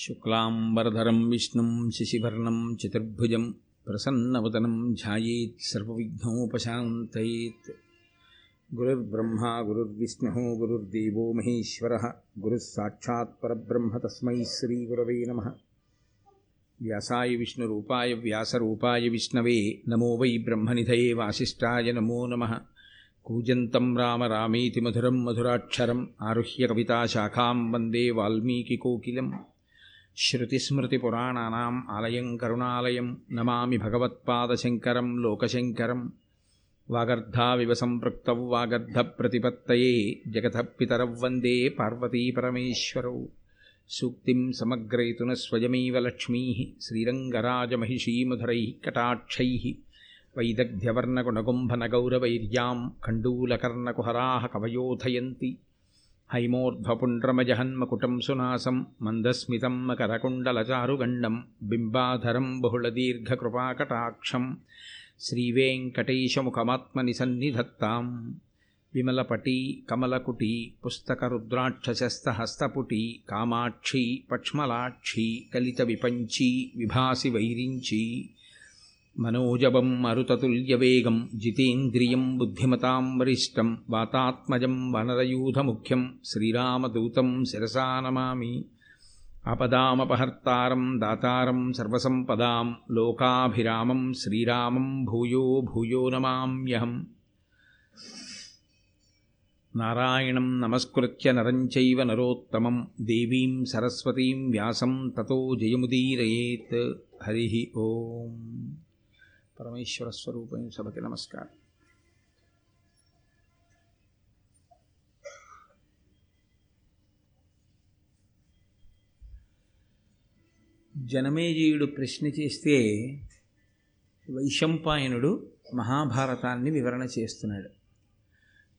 శుక్లాంబరధరం విష్ణుం శశివర్ణం చతుర్భుజం ప్రసన్నవదనం ధ్యాయేత్ సర్వవిఘ్నోపశాంతయేత్. గురుర్బ్రహ్మ గురుర్విష్ణు గురుర్దేవో మహేశ్వర గురుస్సాక్షాత్ పరబ్రహ్మ తస్మై శ్రీగురవే నమః. వ్యాసాయ విష్ణురూపాయ వ్యాసరూపాయ విష్ణవే నమో వై బ్రహ్మనిధయే వాసిష్ఠాయ నమో నమః. కూజంతం రామ రామేతి మధురం మధురాక్షరం ఆరుహ్య కవితాశాఖాం వందే వాల్మీకికోకిలం. శృతిస్మృతిపురాణానాం ఆలయం కరుణాలయం నమామి భగవత్పాదశంకరం లోకశంకరం. వాగర్ధావివ సంపృక్తౌ వాగర్ధప్రతిపత్తయే జగతః పితరౌ వందే పార్వతీపరమేశ్వరౌ. సూక్తిం సమగ్రయతున స్వయమేవ లక్ష్మీః శ్రీరంగరాజమహిషీమధురైః కటాక్షైః. వైదగ్ధ్యవర్ణగుణగుంభనగౌరవైర్యాం కండూలకర్ణకుహరాః కవయోధయంతి. హైమోర్ధ్వపుండ్రమజహన్మకుటం సునాసం మందస్మితం మకరకుండలచారుగండం బింబాధరం బహుళదీర్ఘకృపాకటాక్షం శ్రీవేంకటేశముఖమాత్మనిసన్నిధత్తాం. విమలపటీ కమలకుటీ పుస్తకరుద్రాక్షశస్తహస్తపుటీ కామాక్షీ పక్ష్మలాక్షీ కలితవిపంచీ విభాసి వైరించీ. మనోజవం మరుతతుల్యవేగం జితేంద్రియం బుద్ధిమతాం వరిష్టం వాతాత్మజం వనరయూధముఖ్యం శ్రీరామదూతం శిరసా నమామి. ఆపదామపహర్తారం దాతారం సర్వసంపదాం లోకాభిరామం శ్రీరామం భూయో భూయో నమామ్యహం. నారాయణం నమస్కృత్య నరం చైవ నరోత్తమం దేవీం సరస్వతీం వ్యాసం తతో జయముదీరయేత్. హరి ఓం. పరమేశ్వర స్వరూపం సభకి నమస్కారం. జనమేజయుడు ప్రశ్న చేస్తే వైశంపాయనుడు మహాభారతాన్ని వివరణ చేస్తున్నాడు.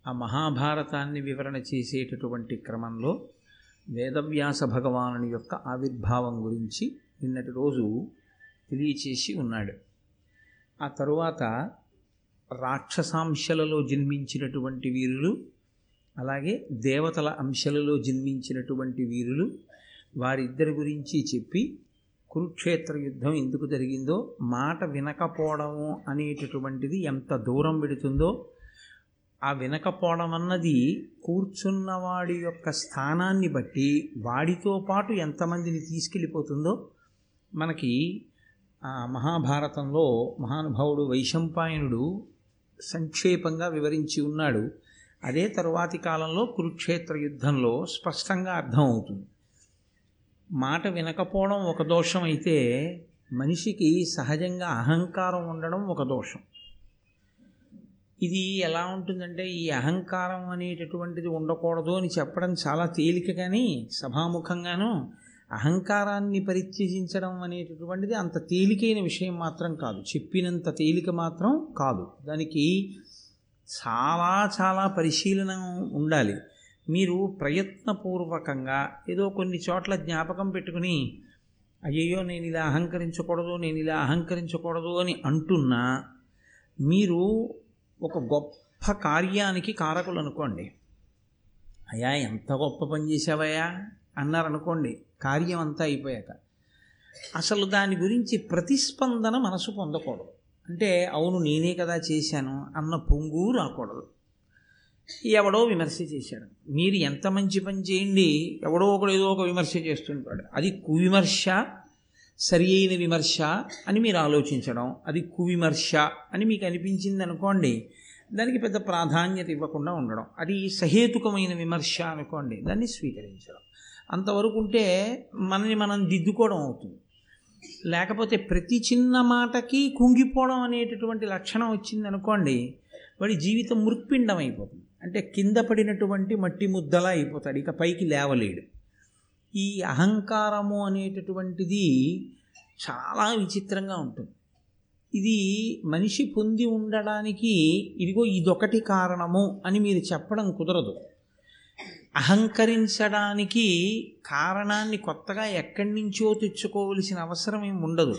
ఆ మహాభారతాన్ని వివరణ చేసేటటువంటి క్రమంలో వేదవ్యాస భగవానుని యొక్క ఆవిర్భావం గురించి నిన్నటి రోజు తెలియచేసి ఉన్నాడు. ఆ తరువాత రాక్షసాంశలలో జన్మించినటువంటి వీరులు, అలాగే దేవతల అంశలలో జన్మించినటువంటి వీరులు, వారిద్దరి గురించి చెప్పి కురుక్షేత్ర యుద్ధం ఎందుకు జరిగిందో, మాట వినకపోవడము అనేటటువంటిది ఎంత దూరం పెడుతుందో, ఆ వినకపోవడం అన్నది కూర్చున్నవాడి యొక్క స్థానాన్ని బట్టి వాడితో పాటు ఎంతమందిని తీసుకెళ్ళిపోతుందో మనకి ఆ మహాభారతంలో మహానుభావుడు వైశంపాయనుడు సంక్షేపంగా వివరించి ఉన్నాడు. అదే తరువాతి కాలంలో కురుక్షేత్ర యుద్ధంలో స్పష్టంగా అర్థమవుతుంది. మాట వినకపోవడం ఒక దోషం అయితే, మనిషికి సహజంగా అహంకారం ఉండడం ఒక దోషం. ఇది ఎలా ఉంటుందంటే, ఈ అహంకారం అనేటటువంటిది ఉండకూడదు అని చెప్పడం చాలా తేలిక, కానీ సభాముఖంగాను అహంకారాన్ని పరిత్యజించడం అనేటటువంటిది అంత తేలికైన విషయం మాత్రం కాదు, చెప్పినంత తేలిక మాత్రం కాదు. దానికి చాలా చాలా పరిశీలన ఉండాలి. మీరు ప్రయత్నపూర్వకంగా ఏదో కొన్ని చోట్ల జ్ఞాపకం పెట్టుకుని అయ్యయ్యో నేను ఇలా అహంకరించకూడదు, నేను ఇలా అహంకరించకూడదు అని అంటున్నా, మీరు ఒక గొప్ప కార్యానికి కారకులు అనుకోండి. అయ్యా ఎంత గొప్ప పని చేసావయ్యా అన్నారనుకోండి. కార్యం అంతా అయిపోయాక అసలు దాని గురించి ప్రతిస్పందన మనసు పొందకూడదు. అంటే అవును నేనే కదా చేశాను అన్న పొంగు రాకూడదు. ఎవడో విమర్శ చేశాడు, మీరు ఎంత మంచి పని చేయండి, ఎవడో ఒకడు ఏదో ఒక విమర్శ చేస్తుంటాడు. అది కువిమర్శ, సరి అయిన విమర్శ అని మీరు ఆలోచించడం, అది కువిమర్శ అని మీకు అనిపించింది అనుకోండి, దానికి పెద్ద ప్రాధాన్యత ఇవ్వకుండా ఉండడం. అది సహేతుకమైన విమర్శ అనుకోండి, దాన్ని స్వీకరించడం. అంతవరకు ఉంటే మనని మనం దిద్దుకోవడం అవుతుంది. లేకపోతే ప్రతి చిన్న మాటకి కుంగిపోవడం అనేటటువంటి లక్షణం వచ్చిందనుకోండి, వాడి జీవితం మృక్పిండం అయిపోతుంది. అంటే కింద పడినటువంటి మట్టి ముద్దలా అయిపోతాడు, ఇక పైకి లేవలేడు. ఈ అహంకారము అనేటటువంటిది చాలా విచిత్రంగా ఉంటుంది. ఇది మనిషి పొంది ఉండడానికి ఇదిగో ఇదొకటి కారణము అని మీరు చెప్పడం కుదరదు. అహంకరించడానికి కారణాన్ని కొత్తగా ఎక్కడి నుంచో తెచ్చుకోవలసిన అవసరం ఏమి ఉండదు.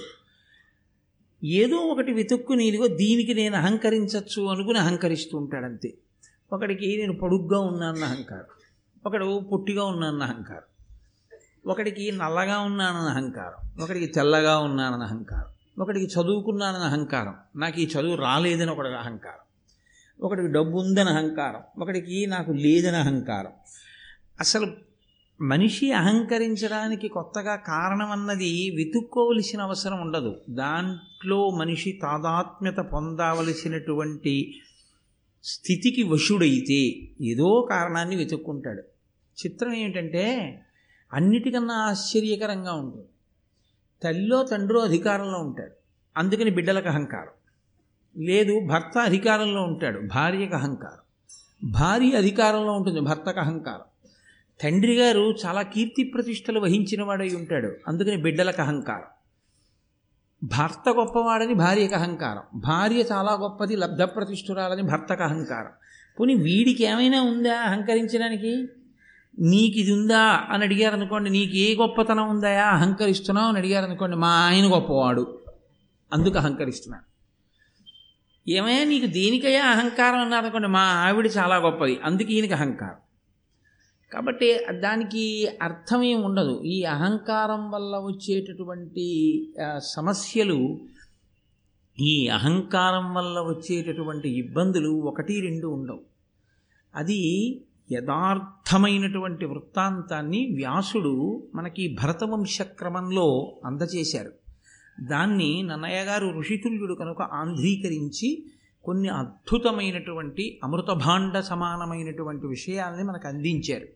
ఏదో ఒకటి వెతుక్కుని ఇదిగో దీనికి నేను అహంకరించవచ్చు అనుకుని అహంకరిస్తూ ఉంటాడంతే. ఒకడికి నేను పొడుగ్గా ఉన్నానన్న అహంకారం, ఒకడు పొట్టిగా ఉన్నానన్న అహంకారం, ఒకడికి నల్లగా ఉన్నానని అహంకారం, ఒకడికి తెల్లగా ఉన్నానని అహంకారం, ఒకడికి చదువుకున్నానని అహంకారం, నాకు ఈ చదువు రాలేదని ఒకడికి అహంకారం, ఒకడికి డబ్బు ఉందని అహంకారం, ఒకడికి నాకు లేదని అహంకారం. అసలు మనిషి అహంకరించడానికి కొత్తగా కారణం అన్నది వెతుక్కోవలసిన అవసరం ఉండదు. దాంట్లో మనిషి తాదాత్మ్యత పొందవలసినటువంటి స్థితికి వశుడైతే ఏదో కారణాన్ని వెతుక్కుంటాడు. చిత్రం ఏమిటంటే అన్నిటికన్నా ఆశ్చర్యకరంగా ఉంటుంది. తల్లో తండ్రో అధికారంలో ఉంటాడు, అందుకని బిడ్డలకు అహంకారం. లేదు, భర్త అధికారంలో ఉంటాడు, భార్యకు అహంకారం. భార్య అధికారంలో ఉంటుంది, భర్తకు అహంకారం. తండ్రి గారు చాలా కీర్తి ప్రతిష్టలు వహించిన వాడై ఉంటాడు, అందుకని బిడ్డలకు అహంకారం. భర్త గొప్పవాడని భార్యకు అహంకారం, భార్య చాలా గొప్పది లబ్ధ ప్రతిష్ఠురాలని భర్తకు అహంకారం. పోనీ వీడికి ఏమైనా ఉందా అహంకరించడానికి? నీకు ఇది ఉందా అని అడిగారు అనుకోండి, నీకు ఏ గొప్పతనం ఉందాయా అహంకరిస్తున్నావు అని అడిగారు అనుకోండి, మా ఆయన గొప్పవాడు అందుకు అహంకరిస్తున్నాడు. ఏమైనా నీకు దేనికయ్యా అహంకారం అన్నారనుకోండి, మా ఆవిడ చాలా గొప్పది అందుకు ఈయనకి అహంకారం. కాబట్టి దానికి అర్థమేం ఉండదు. ఈ అహంకారం వల్ల వచ్చేటటువంటి సమస్యలు, ఈ అహంకారం వల్ల వచ్చేటటువంటి ఇబ్బందులు ఒకటి రెండు ఉండవు. అది యథార్థమైనటువంటి వృత్తాంతాన్ని వ్యాసుడు మనకి భరతవంశ క్రమంలో అందచేశారు. దాన్ని నన్నయ్య గారు ఋషితుల్యుడు కనుక ఆంధ్రీకరించి కొన్ని అద్భుతమైనటువంటి అమృతభాండ సమానమైనటువంటి విషయాల్ని మనకు అందించారు.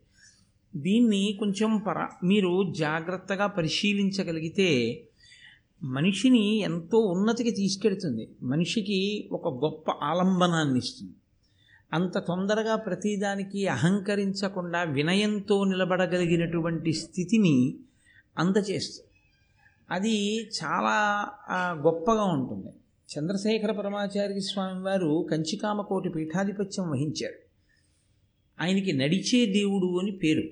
దీన్ని కొంచెం మీరు జాగ్రత్తగా పరిశీలించగలిగితే మనిషిని ఎంతో ఉన్నతికి తీసుకెడుతుంది, మనిషికి ఒక గొప్ప ఆలంబనాన్ని ఇస్తుంది. అంత తొందరగా ప్రతిదానికి అహంకరించకుండా వినయంతో నిలబడగలిగినటువంటి స్థితిని అందచేస్తుంది. అది చాలా గొప్పగా ఉంటుంది. చంద్రశేఖర పరమాచార్య స్వామి వారు కంచికామకోటి పీఠాధిపత్యం వహించారు. ఆయనకి నడిచే దేవుడు అని పేరు.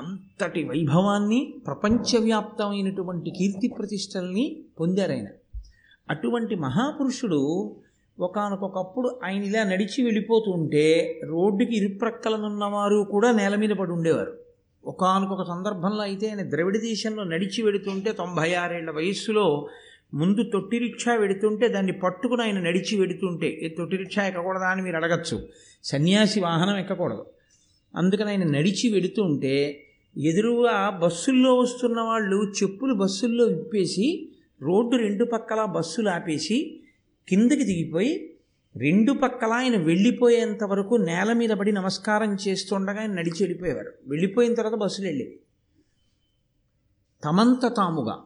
అంతటి వైభవాన్ని, ప్రపంచవ్యాప్తమైనటువంటి కీర్తి ప్రతిష్టల్ని పొందారు ఆయన. అటువంటి మహాపురుషుడు ఒకానొకప్పుడు ఆయన ఇలా నడిచి వెళ్ళిపోతూ ఉంటే రోడ్డుకి ఇరుప్రక్కలనున్నవారు కూడా నేల మీద పడి ఉండేవారు. ఒకానొక సందర్భంలో అయితే ఆయన ద్రవిడ దేశంలో నడిచి వెడుతుంటే 96 ఏళ్ల వయస్సులో ముందు తొట్టి రిక్షా వెడుతుంటే దాన్ని పట్టుకుని ఆయన నడిచి వెడుతుంటే, ఏ తొట్టి రిక్షా ఎక్కకూడదా అని మీరు అడగచ్చు, సన్యాసి వాహనం ఎక్కకూడదు, అందుకని ఆయన నడిచి వెడుతుంటే ఎదురుగా బస్సుల్లో వస్తున్న వాళ్ళు చెప్పులు బస్సుల్లో విప్పేసి రోడ్డు రెండు పక్కల బస్సులు ఆపేసి కిందకి దిగిపోయి రెండు పక్కల ఆయన వెళ్ళిపోయేంత వరకు నేల మీద పడి నమస్కారం చేస్తుండగా ఆయన నడిచి వెళ్ళిపోయేవారు. వెళ్ళిపోయిన తర్వాత బస్సులు వెళ్ళేవి. తమంత తాముగా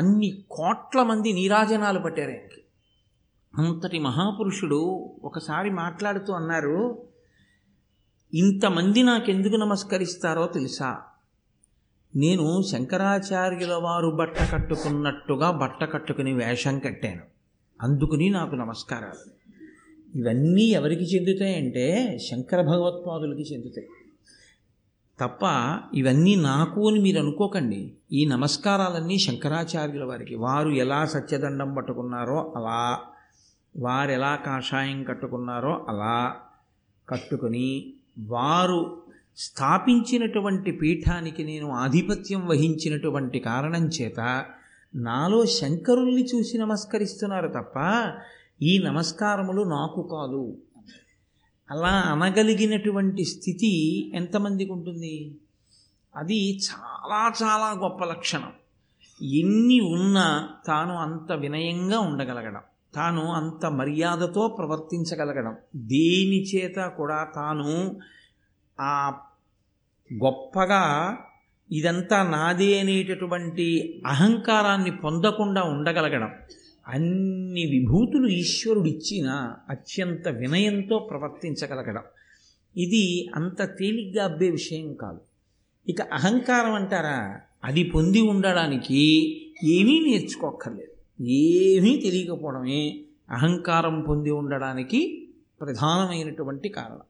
అన్ని కోట్ల మంది నీరాజనాలు పట్టారు ఆయనకి. అంతటి మహాపురుషుడు ఒకసారి మాట్లాడుతూ అన్నారు, ఇంతమంది నాకెందుకు నమస్కరిస్తారో తెలుసా? నేను శంకరాచార్యుల వారు బట్ట కట్టుకున్నట్టుగా బట్ట కట్టుకుని వేషం కట్టాను, అందుకుని నాకు నమస్కారాలు. ఇవన్నీ ఎవరికి చెందుతాయంటే శంకర భగవత్పాదులకి చెందుతాయి తప్ప ఇవన్నీ నాకు అని మీరు అనుకోకండి. ఈ నమస్కారాలన్నీ శంకరాచార్యుల వారికి. వారు ఎలా సత్యదండం పట్టుకున్నారో అలా, వారు ఎలా కాషాయం కట్టుకున్నారో అలా కట్టుకుని వారు స్థాపించినటువంటి పీఠానికి నేను ఆధిపత్యం వహించినటువంటి కారణం చేత నాలో శంకరుల్ని చూసి నమస్కరిస్తున్నారు తప్ప ఈ నమస్కారములు నాకు కాదు. అలా అనగలిగినటువంటి స్థితి ఎంతమందికి ఉంటుంది? అది చాలా చాలా గొప్ప లక్షణం. ఎన్ని ఉన్నా తాను అంత వినయంగా ఉండగలగడం, తాను అంత మర్యాదతో ప్రవర్తించగలగడం, దేని చేత కూడా తాను ఆ గొప్పగా ఇదంతా నాదే అనేటటువంటి అహంకారాన్ని పొందకుండా ఉండగలగడం, అన్ని విభూతులు ఈశ్వరుడు ఇచ్చిన అత్యంత వినయంతో ప్రవర్తించగలగడం, ఇది అంత తేలిగ్గా అబ్బే విషయం కాదు. ఇక అహంకారం అంటారా, అది పొంది ఉండడానికి ఏమీ నేర్చుకోక్కర్లేదు, ఏమీ తెలియకపోవడమే అహంకారం పొంది ఉండడానికి ప్రధానమైనటువంటి కారణం.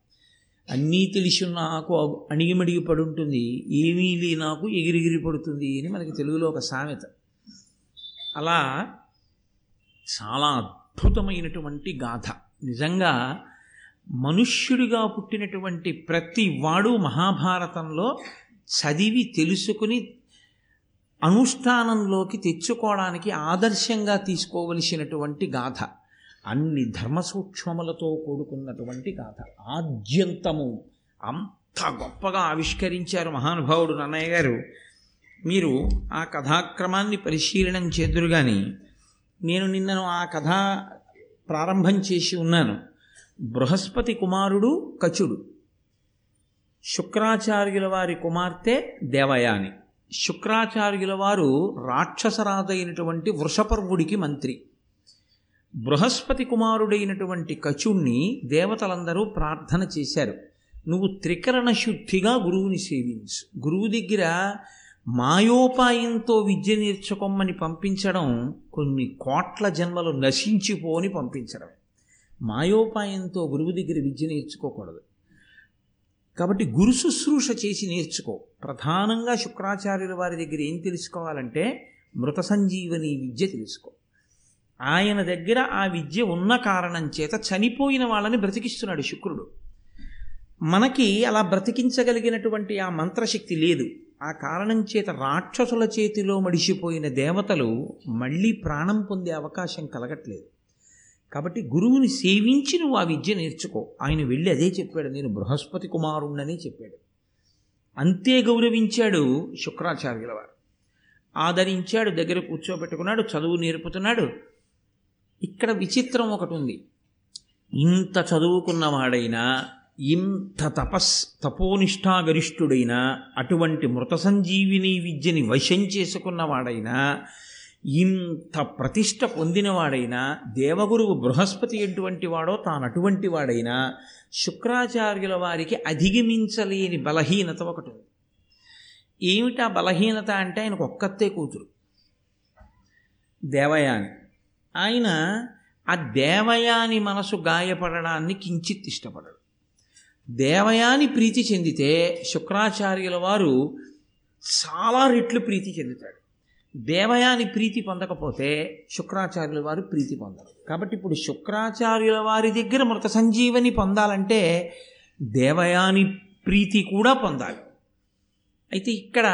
అన్నీ తెలిసి ఉన్న నాకు అణిగిమడిగి పడుంటుంది, ఏమీ లే నాకు ఎగిరిగిరి పడుతుంది అని మనకి తెలుగులో ఒక సామెత. అలా చాలా అద్భుతమైనటువంటి గాథ. నిజంగా మనుష్యుడిగా పుట్టినటువంటి ప్రతి వాడు మహాభారతంలో చదివి తెలుసుకుని అనుష్ఠానంలోకి తెచ్చుకోవడానికి ఆదర్శంగా తీసుకోవలసినటువంటి గాథ. అన్ని ధర్మసూక్ష్మములతో కూడుకున్నటువంటి గాథ. ఆద్యంతము అంత గొప్పగా ఆవిష్కరించారు మహానుభావుడు నన్నయ్య గారు. మీరు ఆ కథాక్రమాన్ని పరిశీలనం చేదురు కానీ, నేను నిన్నను ఆ కథ ప్రారంభం చేసి ఉన్నాను. బృహస్పతి కుమారుడు కచుడు, శుక్రాచార్యుల వారి కుమార్తె దేవయాని. శుక్రాచార్యుల వారు రాక్షసరాజైనటువంటి వృషపర్వుడికి మంత్రి. బృహస్పతి కుమారుడైనటువంటి కచుణ్ణి దేవతలందరూ ప్రార్థన చేశారు, నువ్వు త్రికరణ శుద్ధిగా గురువుని సేవించు, గురువు దగ్గర మాయోపాయంతో విద్య నేర్చుకోమని పంపించడం కొన్ని కోట్ల జన్మలు నశించిపోని పంపించడం. మాయోపాయంతో గురువు దగ్గర విద్య నేర్చుకోకూడదు, కాబట్టి గురు శుశ్రూష చేసి నేర్చుకో. ప్రధానంగా శుక్రాచార్యుల వారి దగ్గర ఏం తెలుసుకోవాలంటే మృత సంజీవని విద్య తెలుసుకో. ఆయన దగ్గర ఆ విద్య ఉన్న కారణం చేత చనిపోయిన వాళ్ళని బ్రతికిస్తున్నాడు శుక్రుడు. మనకి అలా బ్రతికించగలిగినటువంటి ఆ మంత్రశక్తి లేదు. ఆ కారణం చేత రాక్షసుల చేతిలో మడిసిపోయిన దేవతలు మళ్ళీ ప్రాణం పొందే అవకాశం కలగట్లేదు. కాబట్టి గురువుని సేవించి నువ్వు ఆ విద్య నేర్చుకో. ఆయన వెళ్ళి అదే చెప్పాడు, నేను బృహస్పతి కుమారుణ్ణనే చెప్పాడు. అంతే గౌరవించాడు శుక్రాచార్యుల వారు, ఆదరించాడు, దగ్గర కూర్చోబెట్టుకున్నాడు, చదువు నేర్పుతున్నాడు. ఇక్కడ విచిత్రం ఒకటి ఉంది. ఇంత చదువుకున్నవాడైనా, ఇంత తపోనిష్ఠాగరిష్ఠుడైన, అటువంటి మృత సంజీవిని విద్యని వశం చేసుకున్నవాడైనా, ఇంత ప్రతిష్ట పొందినవాడైనా, దేవగురువు బృహస్పతి ఎటువంటి వాడో తాను అటువంటి వాడైనా, శుక్రాచార్యుల వారికి అధిగమించలేని బలహీనత ఒకటి ఉంది. ఏమిటా బలహీనత అంటే, ఆయనకు ఒక్కతే కూతురు దేవయాని. ఆయన ఆ దేవయాని మనసు గాయపడడాన్ని కించిత్ ఇష్టపడడు. దేవయాని ప్రీతి చెందితే శుక్రాచార్యుల వారు చాలా రెట్లు ప్రీతి చెందుతాడు. దేవయాని ప్రీతి పొందకపోతే శుక్రాచార్యుల వారు ప్రీతి పొందరు. కాబట్టి ఇప్పుడు శుక్రాచార్యుల వారి దగ్గర మృత సంజీవని పొందాలంటే దేవయాని ప్రీతి కూడా పొందాలి. అయితే ఇక్కడ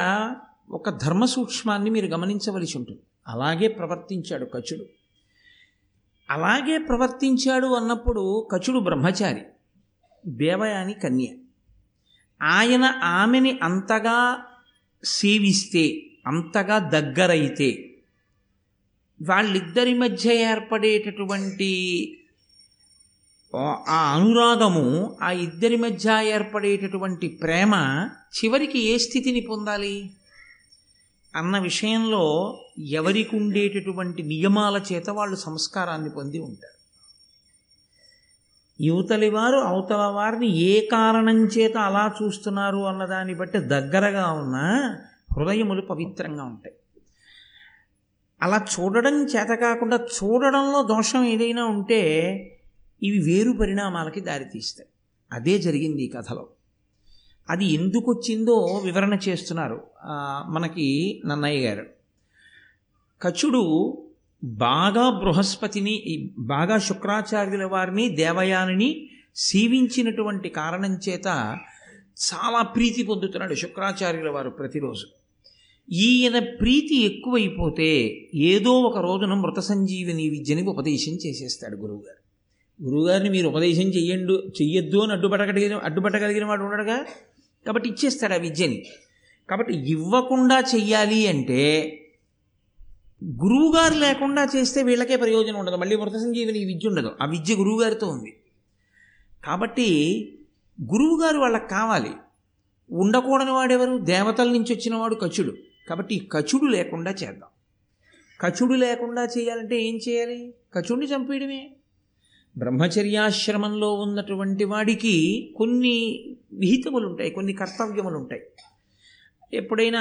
ఒక ధర్మ సూక్ష్మాన్ని మీరు గమనించవలసి ఉంటుంది. అలాగే ప్రవర్తించాడు కచుడు. అలాగే ప్రవర్తించాడు అన్నప్పుడు కచుడు బ్రహ్మచారి, దేవయాని కన్య. ఆయన ఆమెని అంతగా సేవిస్తే, అంతగా దగ్గరైతే, వాళ్ళిద్దరి మధ్య ఏర్పడేటటువంటి ఆ అనురాగము, ఆ ఇద్దరి మధ్య ఏర్పడేటటువంటి ప్రేమ చివరికి ఏ స్థితిని పొందాలి అన్న విషయంలో ఎవరికి ఉండేటటువంటి నియమాల చేత వాళ్ళు సంస్కారాన్ని పొంది ఉంటారు. యువతలి వారు అవతల వారిని ఏ కారణం చేత అలా చూస్తున్నారు అన్నదాన్ని బట్టి దగ్గరగా ఉన్న హృదయములు పవిత్రంగా ఉంటాయి. అలా చూడడం చేత కాకుండా చూడడంలో దోషం ఏదైనా ఉంటే ఇవి వేరు పరిణామాలకి దారితీస్తాయి. అదే జరిగింది ఈ కథలో. అది ఎందుకు వచ్చిందో వివరణ చేస్తున్నారు మనకి నన్నయ్య గారు. కచుడు బాగా బృహస్పతిని, బాగా శుక్రాచార్యుల వారిని, దేవయానిని సేవించినటువంటి కారణం చేత చాలా ప్రీతి పొందుతున్నాడు శుక్రాచార్యుల వారు ప్రతిరోజు. ఈయన ప్రీతి ఎక్కువైపోతే ఏదో ఒక రోజున మృత సంజీవిని విద్యని ఉపదేశం చేసేస్తాడు గురువుగారు. గురువుగారిని మీరు ఉపదేశం చెయ్యొద్దు అని అడ్డుపట్టగలిగిన వాడు ఉండడుగా, కాబట్టి ఇచ్చేస్తాడు ఆ విద్యని. కాబట్టి ఇవ్వకుండా చెయ్యాలి అంటే గురువుగారు లేకుండా చేస్తే వీళ్ళకే ప్రయోజనం ఉండదు, మళ్ళీ మృత సంజీవిని విద్య ఉండదు, ఆ విద్య గురువుగారితో ఉంది. కాబట్టి గురువుగారు వాళ్ళకి కావాలి. ఉండకూడని వాడెవరు? దేవతల నుంచి వచ్చిన వాడు కచుడు. కాబట్టి కచుడు లేకుండా చేద్దాం. కచుడు లేకుండా చేయాలంటే ఏం చేయాలి? కచుడిని చంపేయడమే. బ్రహ్మచర్యాశ్రమంలో ఉన్నటువంటి వాడికి కొన్ని విహితములు ఉంటాయి, కొన్ని కర్తవ్యములు ఉంటాయి. ఎప్పుడైనా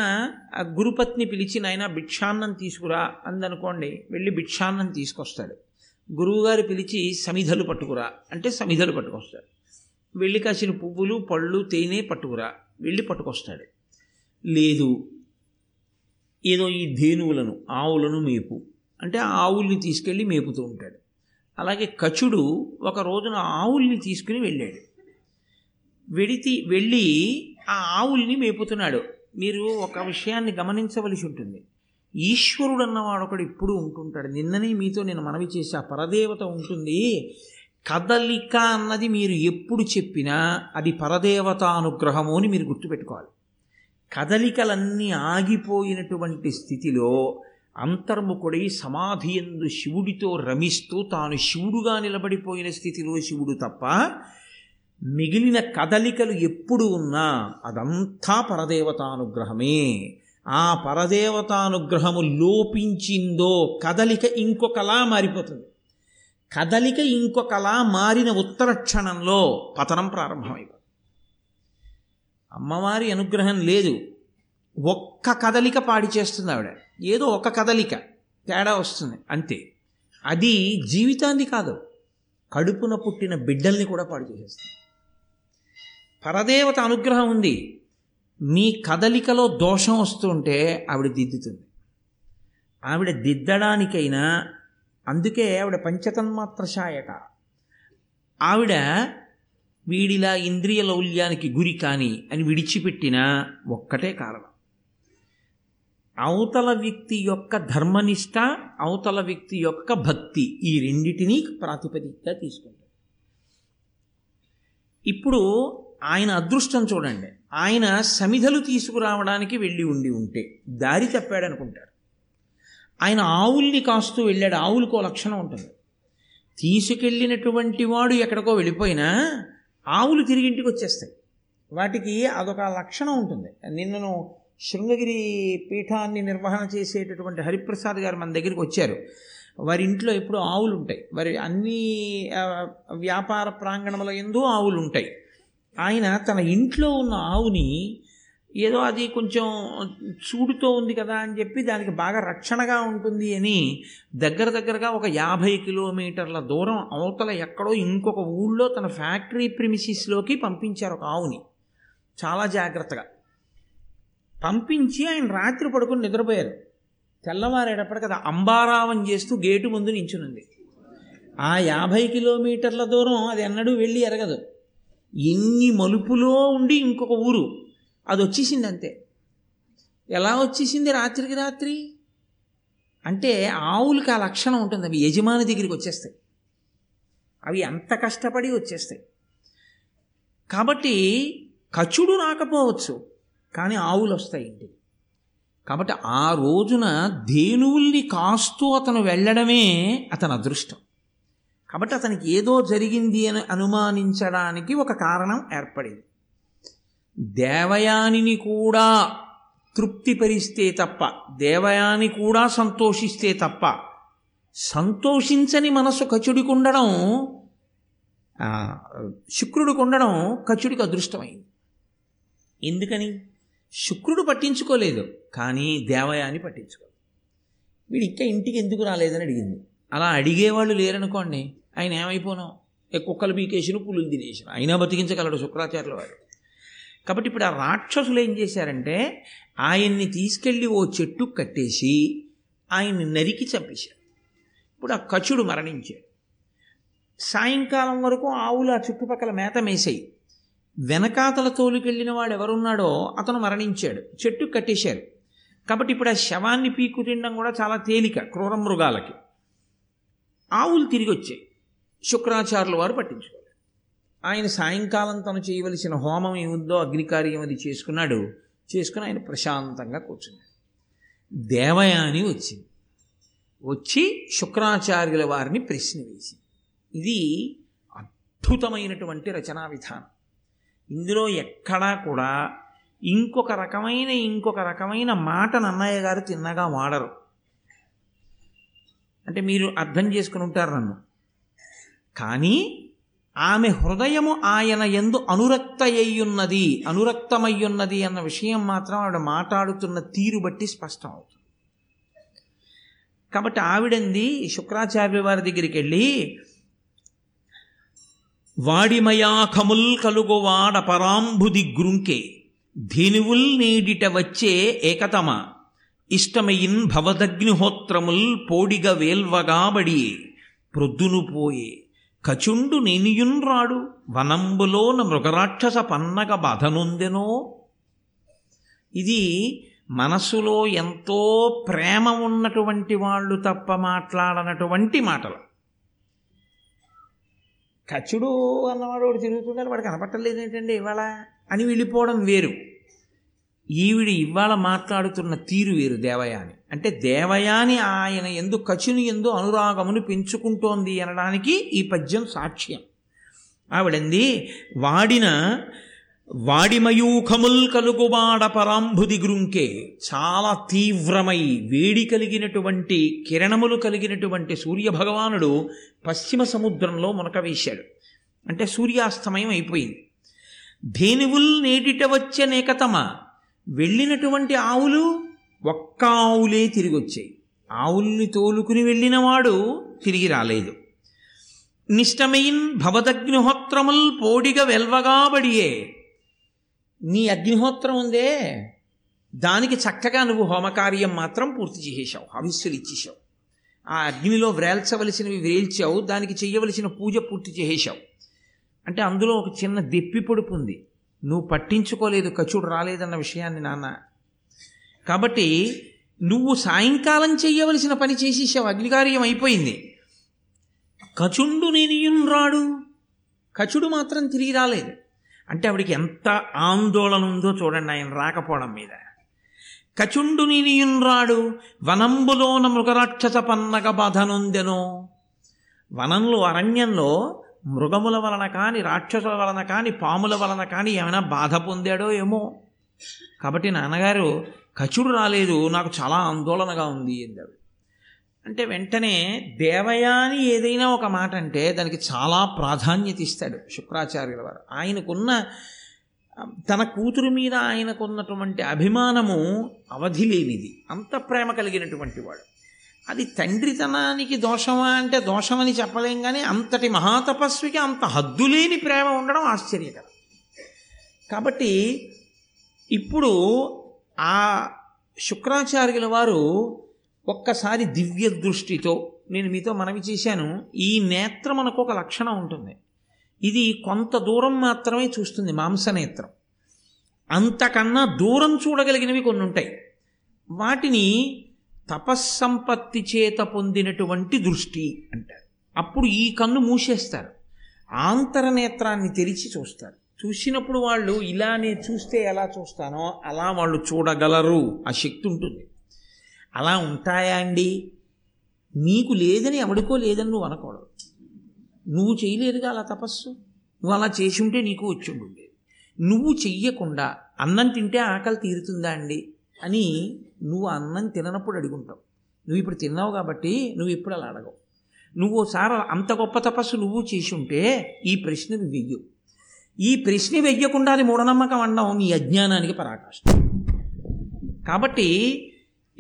ఆ గురుపత్ని పిలిచి, నాయన భిక్షాన్నం తీసుకురా అందనుకోండి, వెళ్ళి భిక్షాన్నం తీసుకొస్తాడు. గురువుగారు పిలిచి సమిధలు పట్టుకురా అంటే సమిధలు పట్టుకొస్తాడు. వెళ్ళి కాసిన పువ్వులు, పళ్ళు, తేనె పట్టుకురా, వెళ్ళి పట్టుకొస్తాడు. లేదు, ఏదో ఈ ధేనువులను, ఆవులను మేపు అంటే ఆవుల్ని తీసుకెళ్ళి మేపుతూ ఉంటాడు. అలాగే కచుడు ఒక రోజున ఆవుల్ని తీసుకుని వెళ్ళాడు. వెళ్ళి ఆ ఆవుల్ని మేపుతున్నాడు. మీరు ఒక విషయాన్ని గమనించవలసి ఉంటుంది. ఈశ్వరుడు అన్నవాడు ఒకడు ఎప్పుడూ ఉంటుంటాడు. నిన్ననే మీతో నేను మనవి చేసి ఆ పరదేవత ఉంటుంది. కదలిక అన్నది మీరు ఎప్పుడు చెప్పినా అది పరదేవతానుగ్రహము అని మీరు గుర్తుపెట్టుకోవాలి. కదలికలన్నీ ఆగిపోయినటువంటి స్థితిలో అంతర్ముఖుడై సమాధి యందు శివుడితో రమిస్తూ తాను శివుడుగా నిలబడిపోయిన స్థితిలో శివుడు తప్ప మిగిలిన కదలికలు ఎప్పుడు ఉన్నా అదంతా పరదేవతానుగ్రహమే. ఆ పరదేవతానుగ్రహము లోపించిందో కదలిక ఇంకొకలా మారిపోతుంది. కదలిక ఇంకొకలా మారిన ఉత్తర క్షణంలో పతనం ప్రారంభమైపోతుంది. అమ్మవారి అనుగ్రహం లేదు, ఒక్క కదలిక పాడి చేస్తుంది ఆవిడ. ఏదో ఒక కదలిక తేడా వస్తుంది అంతే. అది జీవితాన్ని కాదు, కడుపున పుట్టిన బిడ్డల్ని కూడా పాడు చేసేస్తుంది. పరదేవత అనుగ్రహం ఉంది, మీ కదలికలో దోషం వస్తుంటే ఆవిడ దిద్దుతుంది. ఆవిడ దిద్దడానికైనా అందుకే ఆవిడ పంచతన్మాత్ర శాయక. ఆవిడ వీడిలా ఇంద్రియ లౌల్యానికి గురి కాని అని విడిచిపెట్టిన ఒక్కటే కారణం, అవతల వ్యక్తి యొక్క ధర్మనిష్ట, అవతల వ్యక్తి యొక్క భక్తి, ఈ రెండింటినీ ప్రాతిపదికగా తీసుకుంటారు. ఇప్పుడు ఆయన అదృష్టం చూడండి, ఆయన సమిధలు తీసుకురావడానికి వెళ్ళి ఉండి ఉంటే దారి తప్పాడనుకుంటారు. ఆయన ఆవుల్ని కాస్తూ వెళ్ళాడు. ఆవులకు లక్షణం ఉంటుంది, తీసుకెళ్ళినటువంటి వాడు ఎక్కడికో వెళ్ళిపోయినా ఆవులు తిరిగి ఇంటికి వచ్చేస్తాయి. వాటికి అదొక లక్షణం ఉంటుంది. నిన్నను శృంగగిరి పీఠాన్ని నిర్వహణ చేసేటటువంటి హరిప్రసాద్ గారు మన దగ్గరికి వచ్చారు. వారి ఇంట్లో ఎప్పుడు ఆవులు ఉంటాయి, వారి అన్ని వ్యాపార ప్రాంగణముల యందు ఆవులు ఉంటాయి. ఆయన తన ఇంట్లో ఉన్న ఆవుని ఏదో అది కొంచెం చూడుతో ఉంది కదా అని చెప్పి దానికి బాగా రక్షణగా ఉంటుంది అని దగ్గరగా ఒక 50 కిలోమీటర్ల దూరం అవతల ఎక్కడో ఇంకొక ఊళ్ళో తన ఫ్యాక్టరీ ప్రిమిసిస్లోకి పంపించారు ఒక ఆవుని చాలా జాగ్రత్తగా పంపించి. ఆయన రాత్రి పడుకుని నిద్రపోయారు. తెల్లవారేటప్పటికి అది అంబారావం చేస్తూ గేటు ముందు నించునుంది. ఆ 50 కిలోమీటర్ల దూరం అది ఎన్నడూ వెళ్ళి ఎరగదు. ఎన్ని మలుపులో ఉండి ఇంకొక ఊరు, అది వచ్చేసింది అంతే. ఎలా వచ్చేసింది? రాత్రికి రాత్రి. అంటే ఆవులకి ఆ లక్షణం ఉంటుంది, అవి యజమాని దగ్గరికి వచ్చేస్తాయి, అవి అంత కష్టపడి వచ్చేస్తాయి. కాబట్టి కచుడు రాకపోవచ్చు, కానీ ఆవులు వస్తాయి ఇంటికి. కాబట్టి ఆ రోజున ధేనువుల్ని కాస్తూ అతను వెళ్ళడమే అతని అదృష్టం. కాబట్టి అతనికి ఏదో జరిగింది అని అనుమానించడానికి ఒక కారణం ఏర్పడింది. దేవయానిని కూడా తృప్తిపరిస్తే తప్ప, దేవయాని కూడా సంతోషిస్తే తప్ప, సంతోషించని మనసు కచుడికి ఉండడం, శుక్రుడికి ఉండడం కచుడికి అదృష్టమైంది. ఎందుకని? శుక్రుడు పట్టించుకోలేదు, కానీ దేవయాని పట్టించుకోలేదు. వీడు ఇంకా ఇంటికి ఎందుకు రాలేదని అడిగింది. అలా అడిగేవాళ్ళు లేరనుకోండి, ఆయన ఏమైపోను, కుక్కలు పీకేసిన పులులు తినేసిన, అయినా బతికించగలడు శుక్రాచార్యుల వారు. కాబట్టి ఇప్పుడు ఆ రాక్షసులు ఏం చేశారంటే ఆయన్ని తీసుకెళ్ళి ఓ చెట్టు కట్టేసి ఆయన్ని నరికి చంపేశారు. ఇప్పుడు ఆ కచుడు మరణించాడు. సాయంకాలం వరకు ఆవులు ఆ చుట్టుపక్కల మేత మేసాయి. వెనకాతల తోలుకెళ్ళిన వాడు ఎవరున్నాడో అతను మరణించాడు, చెట్టు కట్టేశారు. కాబట్టి ఇప్పుడు ఆ శవాన్ని పీకు తినడం కూడా చాలా తేలిక క్రూర మృగాలకి. ఆవులు తిరిగి వచ్చాయి, శుక్రాచార్యుల వారు పట్టించుకోలేదు. ఆయన సాయంకాలం తను చేయవలసిన హోమం ఏముందో అగ్నికార్యం అది చేసుకున్నాడు. చేసుకుని ఆయన ప్రశాంతంగా కూర్చున్నాడు. దేవయాని వచ్చింది, వచ్చి శుక్రాచార్యుల వారిని ప్రశ్న వేసింది. ఇది అద్భుతమైనటువంటి రచనా విధానం. ఇందులో ఎక్కడా కూడా ఇంకొక రకమైన మాటను అన్నయ్య గారు తిన్నగా వాడరు. అంటే మీరు అర్థం చేసుకుని ఉంటారు నన్ను. కానీ ఆమె హృదయము ఆయన యందు అనురక్తమయ్యున్నది అన్న విషయం మాత్రం ఆవిడ మాట్లాడుతున్న తీరు బట్టి స్పష్టం అవుతుంది. కాబట్టి ఆవిడంది శుక్రాచార్యుల వారి దగ్గరికి వెళ్ళి, వాడిమయాఖముల్ కలుగువాడ పరాంభుది గ్రుంకే ధేనువుల్ నేడిట వచ్చే ఏకతమ ఇష్టమయిన్ భవదగ్నిహోత్రముల్ పోడిగ వేల్వగాబడి ప్రొద్దునుపోయే కచుండు నేనియున్రాడు వనంబులోన మృగరాక్షస పన్నగ బాధనొందెనో. ఇది మనసులో ఎంతో ప్రేమ ఉన్నటువంటి వాళ్ళు తప్ప మాట్లాడనటువంటి మాటలు. కచ్చుడు అన్నవాడు ఒకటి తిరుగుతున్నారు, వాడు కనపట్టలేదు ఏంటండి ఇవాళ అని వెళ్ళిపోవడం వేరు, ఈవిడి ఇవాళ మాట్లాడుతున్న తీరు వేరు. దేవయాని అంటే దేవయాని ఆయన ఎందు కచుని ఎందు అనురాగమును పెంచుకుంటోంది అనడానికి ఈ పద్యం సాక్ష్యం. ఆవిడంది వాడిన వాడిమయూఖముల్ కలుగువాడ పరాంభుది గ్రుంకే, చాలా తీవ్రమై వేడి కలిగినటువంటి కిరణములు కలిగినటువంటి సూర్యభగవానుడు పశ్చిమ సముద్రంలో మునక వేశాడు, అంటే సూర్యాస్తమయం అయిపోయింది. ధేనువుల్ నేటిట వచ్చే నేకతమ, వెళ్ళినటువంటి ఆవులు ఒక్క ఆవులే తిరిగి వచ్చాయి, ఆవుల్ని తోలుకుని వెళ్ళినవాడు తిరిగి రాలేదు. నిష్టమైన భవదగ్నిహోత్రముల్ పోడిగా వెల్వగాబడియే, నీ అగ్నిహోత్రం ఉందే దానికి చక్కగా నువ్వు హోమకార్యం మాత్రం పూర్తి చేసేసావు, హవిస్సులు ఇచ్చేసావు, ఆ అగ్నిలో వ్రేల్చవలసినవి వ్రేల్చావు, దానికి చేయవలసిన పూజ పూర్తి చేసేసావు. అంటే అందులో ఒక చిన్న దెప్పి పొడుపు ఉంది, నువ్వు పట్టించుకోలేదు, కచుడు రాలేదన్న విషయాన్ని నాన్న. కాబట్టి నువ్వు సాయంకాలం చేయవలసిన పని చేసేసావు, అగ్నికార్యం అయిపోయింది. కచుండు నేనియున్ రాడు, కచుడు మాత్రం తిరిగి రాలేదు. అంటే ఆవిడికి ఎంత ఆందోళన ఉందో చూడండి ఆయన రాకపోవడం మీద. కచుండు నేనియున్ రాడు వనంబులోన మృగరాక్షస పన్నగ బాధనుందెనో, వనంలో అరణ్యంలో మృగముల వలన కానీ రాక్షసుల వలన కానీ పాముల వలన కానీ ఏమైనా బాధ పొందాడో ఏమో. కాబట్టి నాన్నగారు కచుడు రాలేదు, నాకు చాలా ఆందోళనగా ఉంది అందాడు. అంటే వెంటనే దేవయాని ఏదైనా ఒక మాట అంటే దానికి చాలా ప్రాధాన్యత ఇస్తాడు శుక్రాచార్యుల వారు. ఆయనకున్న తన కూతురు మీద ఆయనకున్నటువంటి అభిమానము అవధి లేనిది, అంత ప్రేమ కలిగినటువంటి వాడు. అది తండ్రితనానికి దోషమా అంటే దోషమని చెప్పలేం, కానీ అంతటి మహాతపస్వికి అంత హద్దులేని ప్రేమ ఉండడం ఆశ్చర్యకరం. కాబట్టి ఇప్పుడు ఆ శుక్రాచార్యుల వారు ఒక్కసారి దివ్య దృష్టితో, నేను మీతో మనవి చేశాను, ఈ నేత్రం మనకు ఒక లక్షణం ఉంటుంది, ఇది కొంత దూరం మాత్రమే చూస్తుంది, మాంసనేత్రం. అంతకన్నా దూరం చూడగలిగినవి కొన్ని ఉంటాయి, వాటిని తపస్సంపత్తి చేత పొందినటువంటి దృష్టి అంటారు. అప్పుడు ఈ కన్ను మూసేస్తారు, ఆంతరనేత్రాన్ని తెరిచి చూస్తారు. చూసినప్పుడు వాళ్ళు ఇలా నేను చూస్తే ఎలా చూస్తానో అలా వాళ్ళు చూడగలరు, ఆ శక్తి ఉంటుంది. అలా ఉంటాయా అండి? నీకు లేదని ఎవడికో లేదని నువ్వు అనకూడదు, నువ్వు చేయలేదుగా అలా తపస్సు, నువ్వు అలా చేసి ఉంటే నీకు వచ్చి ఉండేది. నువ్వు చెయ్యకుండా అన్నం తింటే ఆకలి తీరుతుందా అండి అని నువ్వు అన్నం తిననప్పుడు అడుగుంటావు, నువ్వు ఇప్పుడు తిన్నావు కాబట్టి నువ్వు ఇప్పుడు అలా అడగవు. నువ్వు ఒకసారి అంత గొప్ప తపస్సు నువ్వు చేసి ఉంటే ఈ ప్రశ్న వెయ్యు, ఈ ప్రశ్న వెయ్యకుండా అది మూఢనమ్మకం అన్నావు, నీ అజ్ఞానానికి పరాకాష్ఠ. కాబట్టి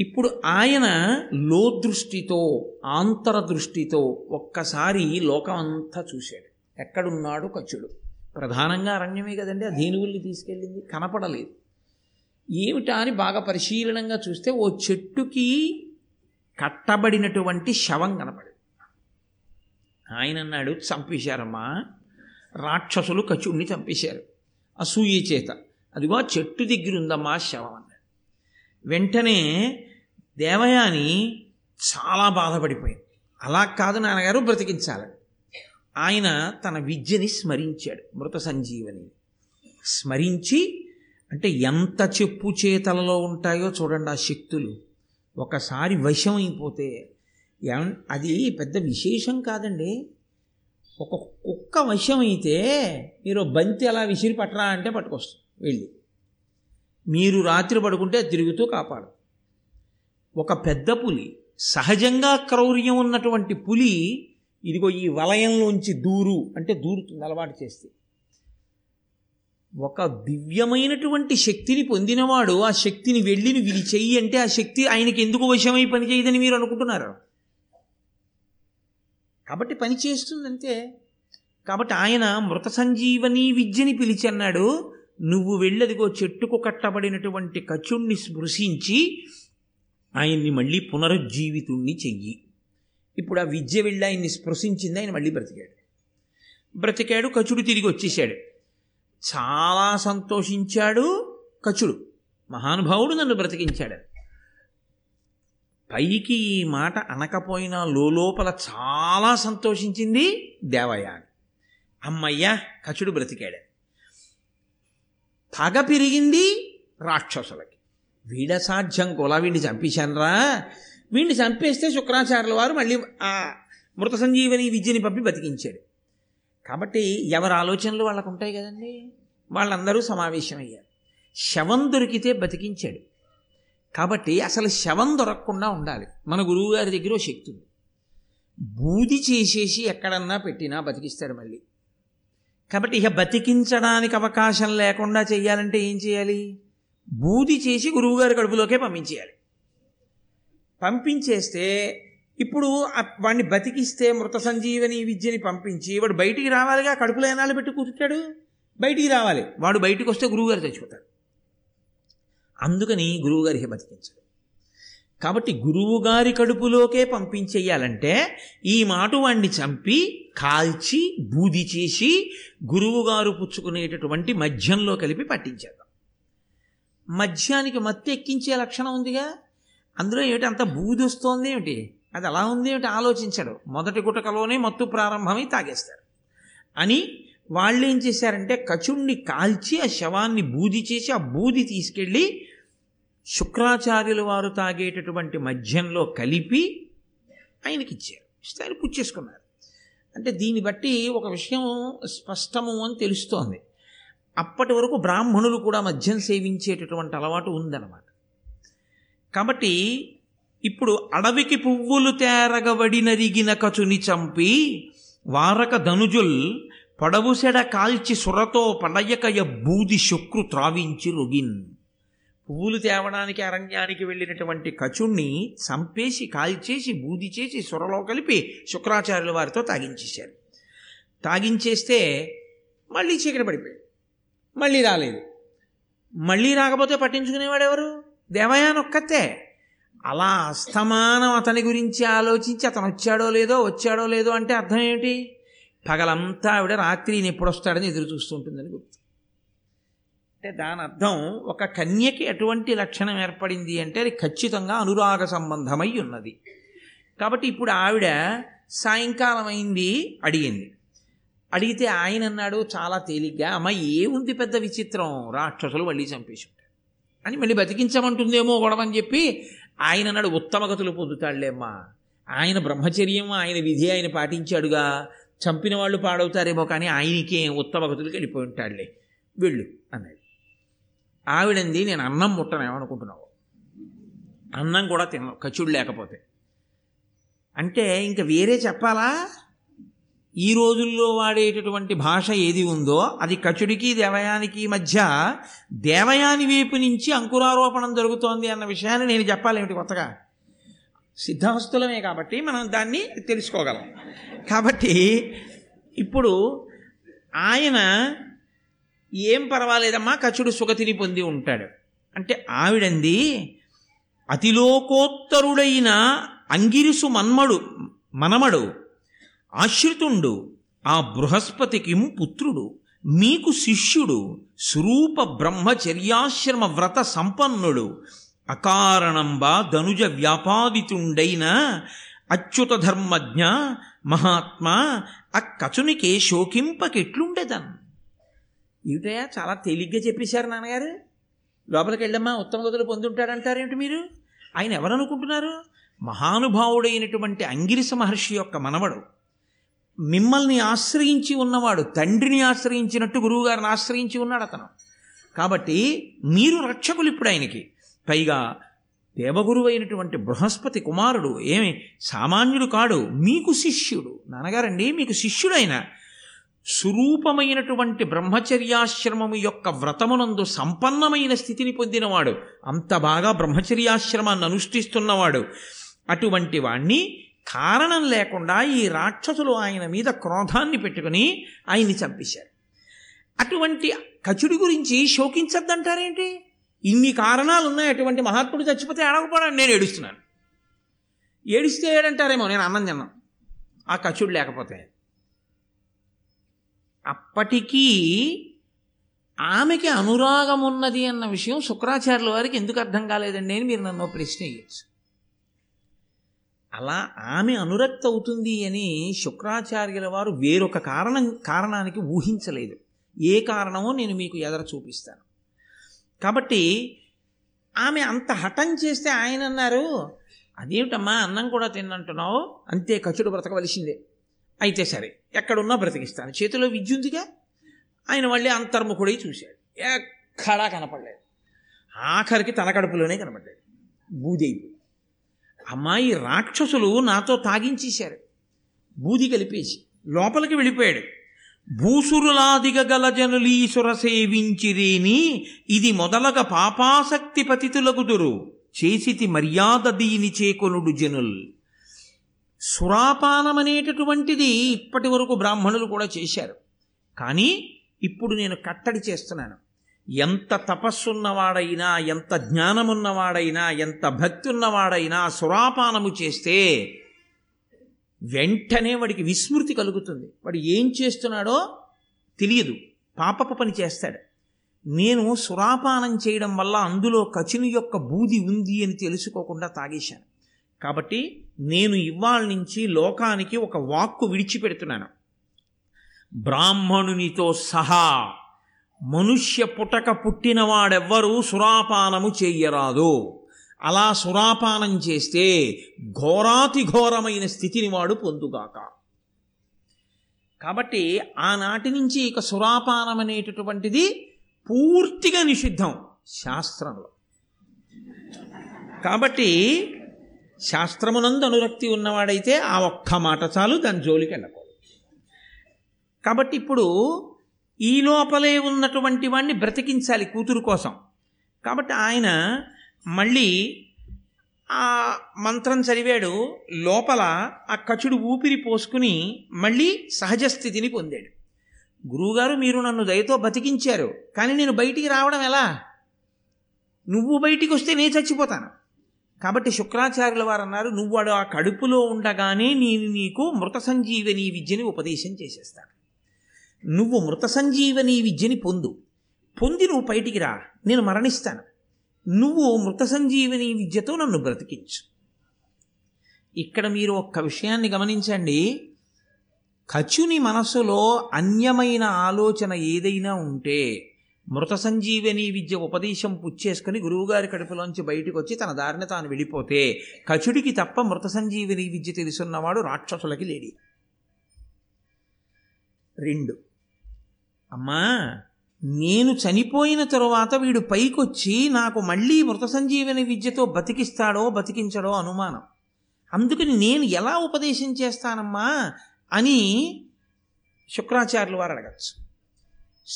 ఇప్పుడు ఆయన లోదృష్టితో ఆంతరదృష్టితో ఒక్కసారి లోకం అంతా చూశాడు, ఎక్కడున్నాడు కచుడు. ప్రధానంగా అరణ్యమే కదండి, ఆ ధేనువుల్ని తీసుకెళ్ళింది, కనపడలేదు. ఏమిటా అని బాగా పరిశీలనంగా చూస్తే ఓ చెట్టుకి కట్టబడినటువంటి శవం కనపడింది. ఆయన అన్నాడు, చంపేశారమ్మా, రాక్షసులు కచుడిని చంపేశారు అసూయ చేత, అదిగో ఆ చెట్టు దగ్గర ఉందమ్మా శవం అన్నాడు. వెంటనే దేవయాని చాలా బాధపడిపోయింది. అలా కాదు నాన్నగారు, బ్రతికించాలి. ఆయన తన విద్యని స్మరించాడు, మృత సంజీవని స్మరించి, అంటే ఎంత చెప్పు చేతలలో ఉంటాయో చూడండి ఆ శక్తులు, ఒకసారి వశం అయిపోతే. అది పెద్ద విశేషం కాదండి, ఒక కుక్క వశం అయితే మీరు బంతి అలా విసిరి పట్టరా అంటే పట్టుకొస్తాం, వెళ్ళి మీరు రాత్రి పడుకుంటే తిరుగుతూ కాపాడు. ఒక పెద్ద పులి, సహజంగా క్రౌర్యం ఉన్నటువంటి పులి, ఇదిగో ఈ వలయంలోంచి దూరు అంటే దూరుతుంది అలవాటు చేస్తే. ఒక దివ్యమైనటువంటి శక్తిని పొందినవాడు ఆ శక్తిని వెళ్ళి నువ్వు చెయ్యి అంటే ఆ శక్తి ఆయనకి ఎందుకు వశమై పని చేయదని మీరు అనుకుంటున్నారు, కాబట్టి పని చేస్తుందంతే. కాబట్టి ఆయన మృత సంజీవని విద్యని పిలిచి అన్నాడు, నువ్వు వెళ్ళదిగో చెట్టుకు కట్టబడినటువంటి కచుణ్ణి స్పృశించి ఆయన్ని మళ్ళీ పునరుజ్జీవితుణ్ణి చెయ్యి. ఇప్పుడు ఆ విద్య వెళ్ళి ఆయన్ని స్పృశించింది, ఆయన మళ్ళీ బ్రతికాడు, కచుడు తిరిగి వచ్చేసాడు. చాలా సంతోషించాడు కచుడు, మహానుభావుడు నన్ను బ్రతికించాడు. పైకి ఈ మాట అనకపోయినా లోపల చాలా సంతోషించింది దేవయ్య. అమ్మయ్య కచుడు బ్రతికాడు. పగ పెరిగింది రాక్షసులకి. వీడ సాధ్యం కూడా వీడిని చంపేశానరా, వీడిని చంపేస్తే శుక్రాచార్యుల వారు మళ్ళీ ఆ మృత సంజీవని విద్యని పంపి బతికించాడు. కాబట్టి ఎవరి ఆలోచనలు వాళ్ళకు ఉంటాయి కదండి. వాళ్ళందరూ సమావేశమయ్యారు. శవం దొరికితే బతికించాడు కాబట్టి అసలు శవం దొరకకుండా ఉండాలి. మన గురువుగారి దగ్గర ఓ శక్తి ఉంది, బూది చేసేసి ఎక్కడన్నా పెట్టినా బతికిస్తాడు మళ్ళీ. కాబట్టి ఇక బతికించడానికి అవకాశం లేకుండా చేయాలంటే ఏం చేయాలి? బూది చేసి గురువుగారి కడుపులోకే పంపించేయాలి. పంపించేస్తే ఇప్పుడు వాడిని బతికిస్తే మృత సంజీవని విద్యని పంపించి వాడు బయటికి రావాలిగా. కడుపులో ఏనాళ్ళు పెట్టి కూర్చుంటాడు, బయటికి రావాలి. వాడు బయటికి వస్తే గురువుగారు చచ్చిపోతాడు. అందుకని గురువుగారికి బతికించాడు. కాబట్టి గురువుగారి కడుపులోకే పంపించేయాలంటే ఈ మాట వాణ్ణి చంపి కాల్చి బూది చేసి గురువుగారు పుచ్చుకునేటటువంటి మద్యంలో కలిపి పట్టించేద్దాం. మద్యానికి మత్తు ఎక్కించే లక్షణం ఉందిగా. అందులో ఏమిటి అంత బూది వస్తోంది ఏమిటి, అది అలా ఉంది ఏమిటి ఆలోచించాడు. మొదటి గుటకలోనే మత్తు ప్రారంభమై తాగేస్తాడు అని వాళ్ళు ఏం చేశారంటే కచుణ్ణి కాల్చి ఆ శవాన్ని బూది చేసి ఆ బూది తీసుకెళ్ళి శుక్రాచార్యుల వారు తాగేటటువంటి మద్యంలో కలిపి ఆయనకి ఇచ్చారు. ఇస్తే ఆయన పుచ్చేసుకున్నారు. అంటే దీన్ని బట్టి ఒక విషయం స్పష్టము అని తెలుస్తోంది. అప్పటి వరకు బ్రాహ్మణులు కూడా మద్యం సేవించేటటువంటి అలవాటు ఉందన్నమాట. కాబట్టి ఇప్పుడు అడవికి పువ్వులు తేరగబడి నరిగిన కచుని చంపి వారక ధనుజుల్ పడవుసెడ కాల్చి సురతో పడయకయ బూది శుక్రు త్రావించి రొగిన్. పువ్వులు తేవడానికి అరణ్యానికి వెళ్ళినటువంటి కచుణ్ణి చంపేసి కాల్చేసి బూది చేసి సురలో కలిపి శుక్రాచార్యుల వారితో తాగించేశారు. తాగించేస్తే మళ్ళీ చీకటి పడిపోయాడు. మళ్ళీ రాలేదు. మళ్ళీ రాకపోతే పట్టించుకునేవాడు ఎవరు? దేవయానొక్కతే. అలా అస్తమానం అతని గురించి ఆలోచించి అతను వచ్చాడో లేదో అంటే అర్థం ఏమిటి? పగలంతా ఆవిడ రాత్రి ఈయన ఎప్పుడు వస్తాడని ఎదురు చూస్తుంటుందని గుర్తు. అంటే దాని అర్థం ఒక కన్యకి అటువంటి లక్షణం ఏర్పడింది అంటే అది ఖచ్చితంగా అనురాగ సంబంధమై ఉన్నది. కాబట్టి ఇప్పుడు ఆవిడ సాయంకాలం అయింది అడిగింది. అడిగితే ఆయన అన్నాడు చాలా తేలిగ్గా, అమ్మ ఏముంది పెద్ద విచిత్రం, రాక్షసులు మళ్ళీ చంపేశారు అని మళ్ళీ బతికించమంటుందేమో గొడవని చెప్పి ఆయన అన్నాడు ఉత్తమగతులు పొందుతాడులేమ్మా, ఆయన బ్రహ్మచర్యం ఆయన విధి ఆయన పాటించాడుగా, చంపిన వాళ్ళు పాడవుతారేమో కానీ ఆయనకే ఉత్తమ గతులకి వెళ్ళిపోయి ఉంటాడులే వెళ్ళు అన్నాడు. ఆవిడంది నేను అన్నం ముట్టనేమనుకుంటున్నావు, అన్నం కూడా తిన్నావు కచ్చుడు లేకపోతే. అంటే ఇంకా వేరే చెప్పాలా? ఈ రోజుల్లో వాడేటటువంటి భాష ఏది ఉందో అది కచుడికి దేవయానికి మధ్య దేవయాని వైపు నుంచి అంకురారోపణం జరుగుతోంది అన్న విషయాన్ని నేను చెప్పాలేమిటి కొత్తగా? సిద్ధాస్తులమే కాబట్టి మనం దాన్ని తెలుసుకోగలం. కాబట్టి ఇప్పుడు ఆయన ఏం పర్వాలేదమ్మా కచుడు సుగతిని పొంది ఉంటాడు అంటే ఆవిడంది అతిలోకోత్తరుడైన అంగిరిసు మనమడు ఆశ్రితుండు ఆ బృహస్పతికి పుత్రుడు మీకు శిష్యుడు స్వరూప బ్రహ్మచర్యాశ్రమ వ్రత సంపన్నుడు అకారణంబా ధనుజ వ్యాపాదితుండైన అచ్యుత ధర్మజ్ఞ మహాత్మా ఆ కచునికే శోకింపకెట్లుండేదన్. ఏమిటయా చాలా తేలిగ్గా చెప్పేశారు నాన్నగారు, లోపలికి వెళ్ళమ్మా ఉత్తమ గతులు పొందుంటాడంటారేమిటి మీరు? ఆయన ఎవరనుకుంటున్నారు? మహానుభావుడైనటువంటి అంగిరిస మహర్షి యొక్క మనవడు, మిమ్మల్ని ఆశ్రయించి ఉన్నవాడు, తండ్రిని ఆశ్రయించినట్టు గురువుగారిని ఆశ్రయించి ఉన్నాడు అతను. కాబట్టి మీరు రక్షకులు ఇప్పుడు ఆయనకి. పైగా దేవగురువు అయినటువంటి బృహస్పతి కుమారుడు, ఏమి సామాన్యుడు కాడు, మీకు శిష్యుడు నాన్నగారండి, మీకు శిష్యుడైన స్వరూపమైనటువంటి బ్రహ్మచర్యాశ్రమము యొక్క వ్రతమునందు సంపన్నమైన స్థితిని పొందినవాడు, అంత బాగా బ్రహ్మచర్యాశ్రమాన్ని అనుష్ఠిస్తున్నవాడు, అటువంటి వాణ్ణి కారణం లేకుండా ఈ రాక్షసులు ఆయన మీద క్రోధాన్ని పెట్టుకుని ఆయన్ని చంపేశారు. అటువంటి కచుడి గురించి శోకించద్దంటారేంటి? ఇన్ని కారణాలు ఉన్నాయి, అటువంటి మహాత్ముడు చచ్చిపోతే ఏడకపోవడానికి నేను ఏడుస్తున్నాను, ఏడిస్తే ఏడంటారేమో నేను అన్నం తిన్నాం ఆ కచుడు లేకపోతే. అప్పటికీ ఆమెకి అనురాగం ఉన్నది అన్న విషయం శుక్రాచార్యుల వారికి ఎందుకు అర్థం కాలేదండి అని మీరు నన్ను ప్రశ్న వేయచ్చు. అలా ఆమె అనురక్త అవుతుంది అని శుక్రాచార్యుల వారు వేరొక కారణానికి ఊహించలేదు. ఏ కారణమో నేను మీకు ఎదర చూపిస్తాను. కాబట్టి ఆమె అంత హఠం చేస్తే ఆయన అన్నారు, అదేమిటమ్మా అన్నం కూడా తిన్నంటున్నావు, అంతే కచుడు బ్రతకవలసిందే, అయితే సరే ఎక్కడున్నా బ్రతికిస్తాను, చేతిలో విద్య ఉందిగా. ఆయన మళ్ళీ అంతర్ముఖుడై చూశాడు, ఎక్కడా కనపడలేదు. ఆఖరికి తన కడుపులోనే కనపడ్డాడు. బూదైపోయి అమ్మాయి రాక్షసులు నాతో తాగించేశారు, బూది కలిపేసి లోపలికి వెళ్ళిపోయాడు. భూసురులాదిగల జనులీసుర సేవించిరేని ఇది మొదలగ పాపాసక్తి పతితులగుదురు చేసితి మర్యాద దీని చేకొనుడు జనుల్. సురాపానమనేటటువంటిది ఇప్పటి వరకు బ్రాహ్మణులు కూడా చేశారు, కానీ ఇప్పుడు నేను కట్టడి చేస్తున్నాను. ఎంత తపస్సున్నవాడైనా, ఎంత జ్ఞానమున్నవాడైనా, ఎంత భక్తి ఉన్నవాడైనా సురాపానము చేస్తే వెంటనే వాడికి విస్మృతి కలుగుతుంది. వాడు ఏం చేస్తున్నాడో తెలియదు, పాపపు పని చేస్తాడు. నేను సురాపానం చేయడం వల్ల అందులో కచుని యొక్క బూది ఉంది అని తెలుసుకోకుండా తాగేశాను. కాబట్టి నేను ఇవాళ నుంచి లోకానికి ఒక వాక్కు విడిచిపెడుతున్నాను. బ్రాహ్మణునితో సహా మనుష్య పుటక పుట్టినవాడెవ్వరూ సురాపానము చెయ్యరాదు. అలా సురాపానం చేస్తే ఘోరాతిఘోరమైన స్థితిని వాడు పొందుగాక. కాబట్టి ఆనాటి నుంచి ఇక సురాపానం అనేటటువంటిది పూర్తిగా నిషిద్ధం శాస్త్రంలో. కాబట్టి శాస్త్రమునందు అనురక్తి ఉన్నవాడైతే ఆ ఒక్క మాట చాలు, దాని జోలికి వెళ్ళకూడదు. కాబట్టి ఇప్పుడు ఈ లోపలే ఉన్నటువంటి వాడిని బ్రతికించాలి కూతురు కోసం. కాబట్టి ఆయన మళ్ళీ ఆ మంత్రం చదివాడు, లోపల ఆ కచుడు ఊపిరి పోసుకుని మళ్ళీ సహజస్థితిని పొందాడు. గురువుగారు మీరు నన్ను దయతో బతికించారు, కానీ నేను బయటికి రావడం ఎలా? నువ్వు బయటికి వస్తే నేను చచ్చిపోతాను. కాబట్టి శుక్రాచార్యుల వారు అన్నారు, నువ్వు వాడు ఆ కడుపులో ఉండగానే నేను నీకు మృత సంజీవనీ విద్యని ఉపదేశం చేసేస్తాను. నువ్వు మృత సంజీవనీ విద్యని పొంది నువ్వు బయటికి రా, నేను మరణిస్తాను. నువ్వు మృత సంజీవనీ విద్యతో నన్ను బ్రతికించు. ఇక్కడ మీరు ఒక్క విషయాన్ని గమనించండి. కచుని మనసులో అన్యమైన ఆలోచన ఏదైనా ఉంటే మృత సంజీవనీ విద్య ఉపదేశం పుచ్చేసుకుని గురువుగారి కడుపులోంచి బయటకు వచ్చి తన దారిన తాను వెళ్ళిపోతే కచుడికి తప్ప మృత సంజీవనీ విద్య తెలుసున్నవాడు రాక్షసులకి లేడి. రెండు, అమ్మా నేను చనిపోయిన తరువాత వీడు పైకొచ్చి నాకు మళ్ళీ మృత సంజీవని విద్యతో బతికిస్తాడో బతికించడో అనుమానం, అందుకని నేను ఎలా ఉపదేశం చేస్తానమ్మా అని శుక్రాచార్యుల వారు అడగచ్చు.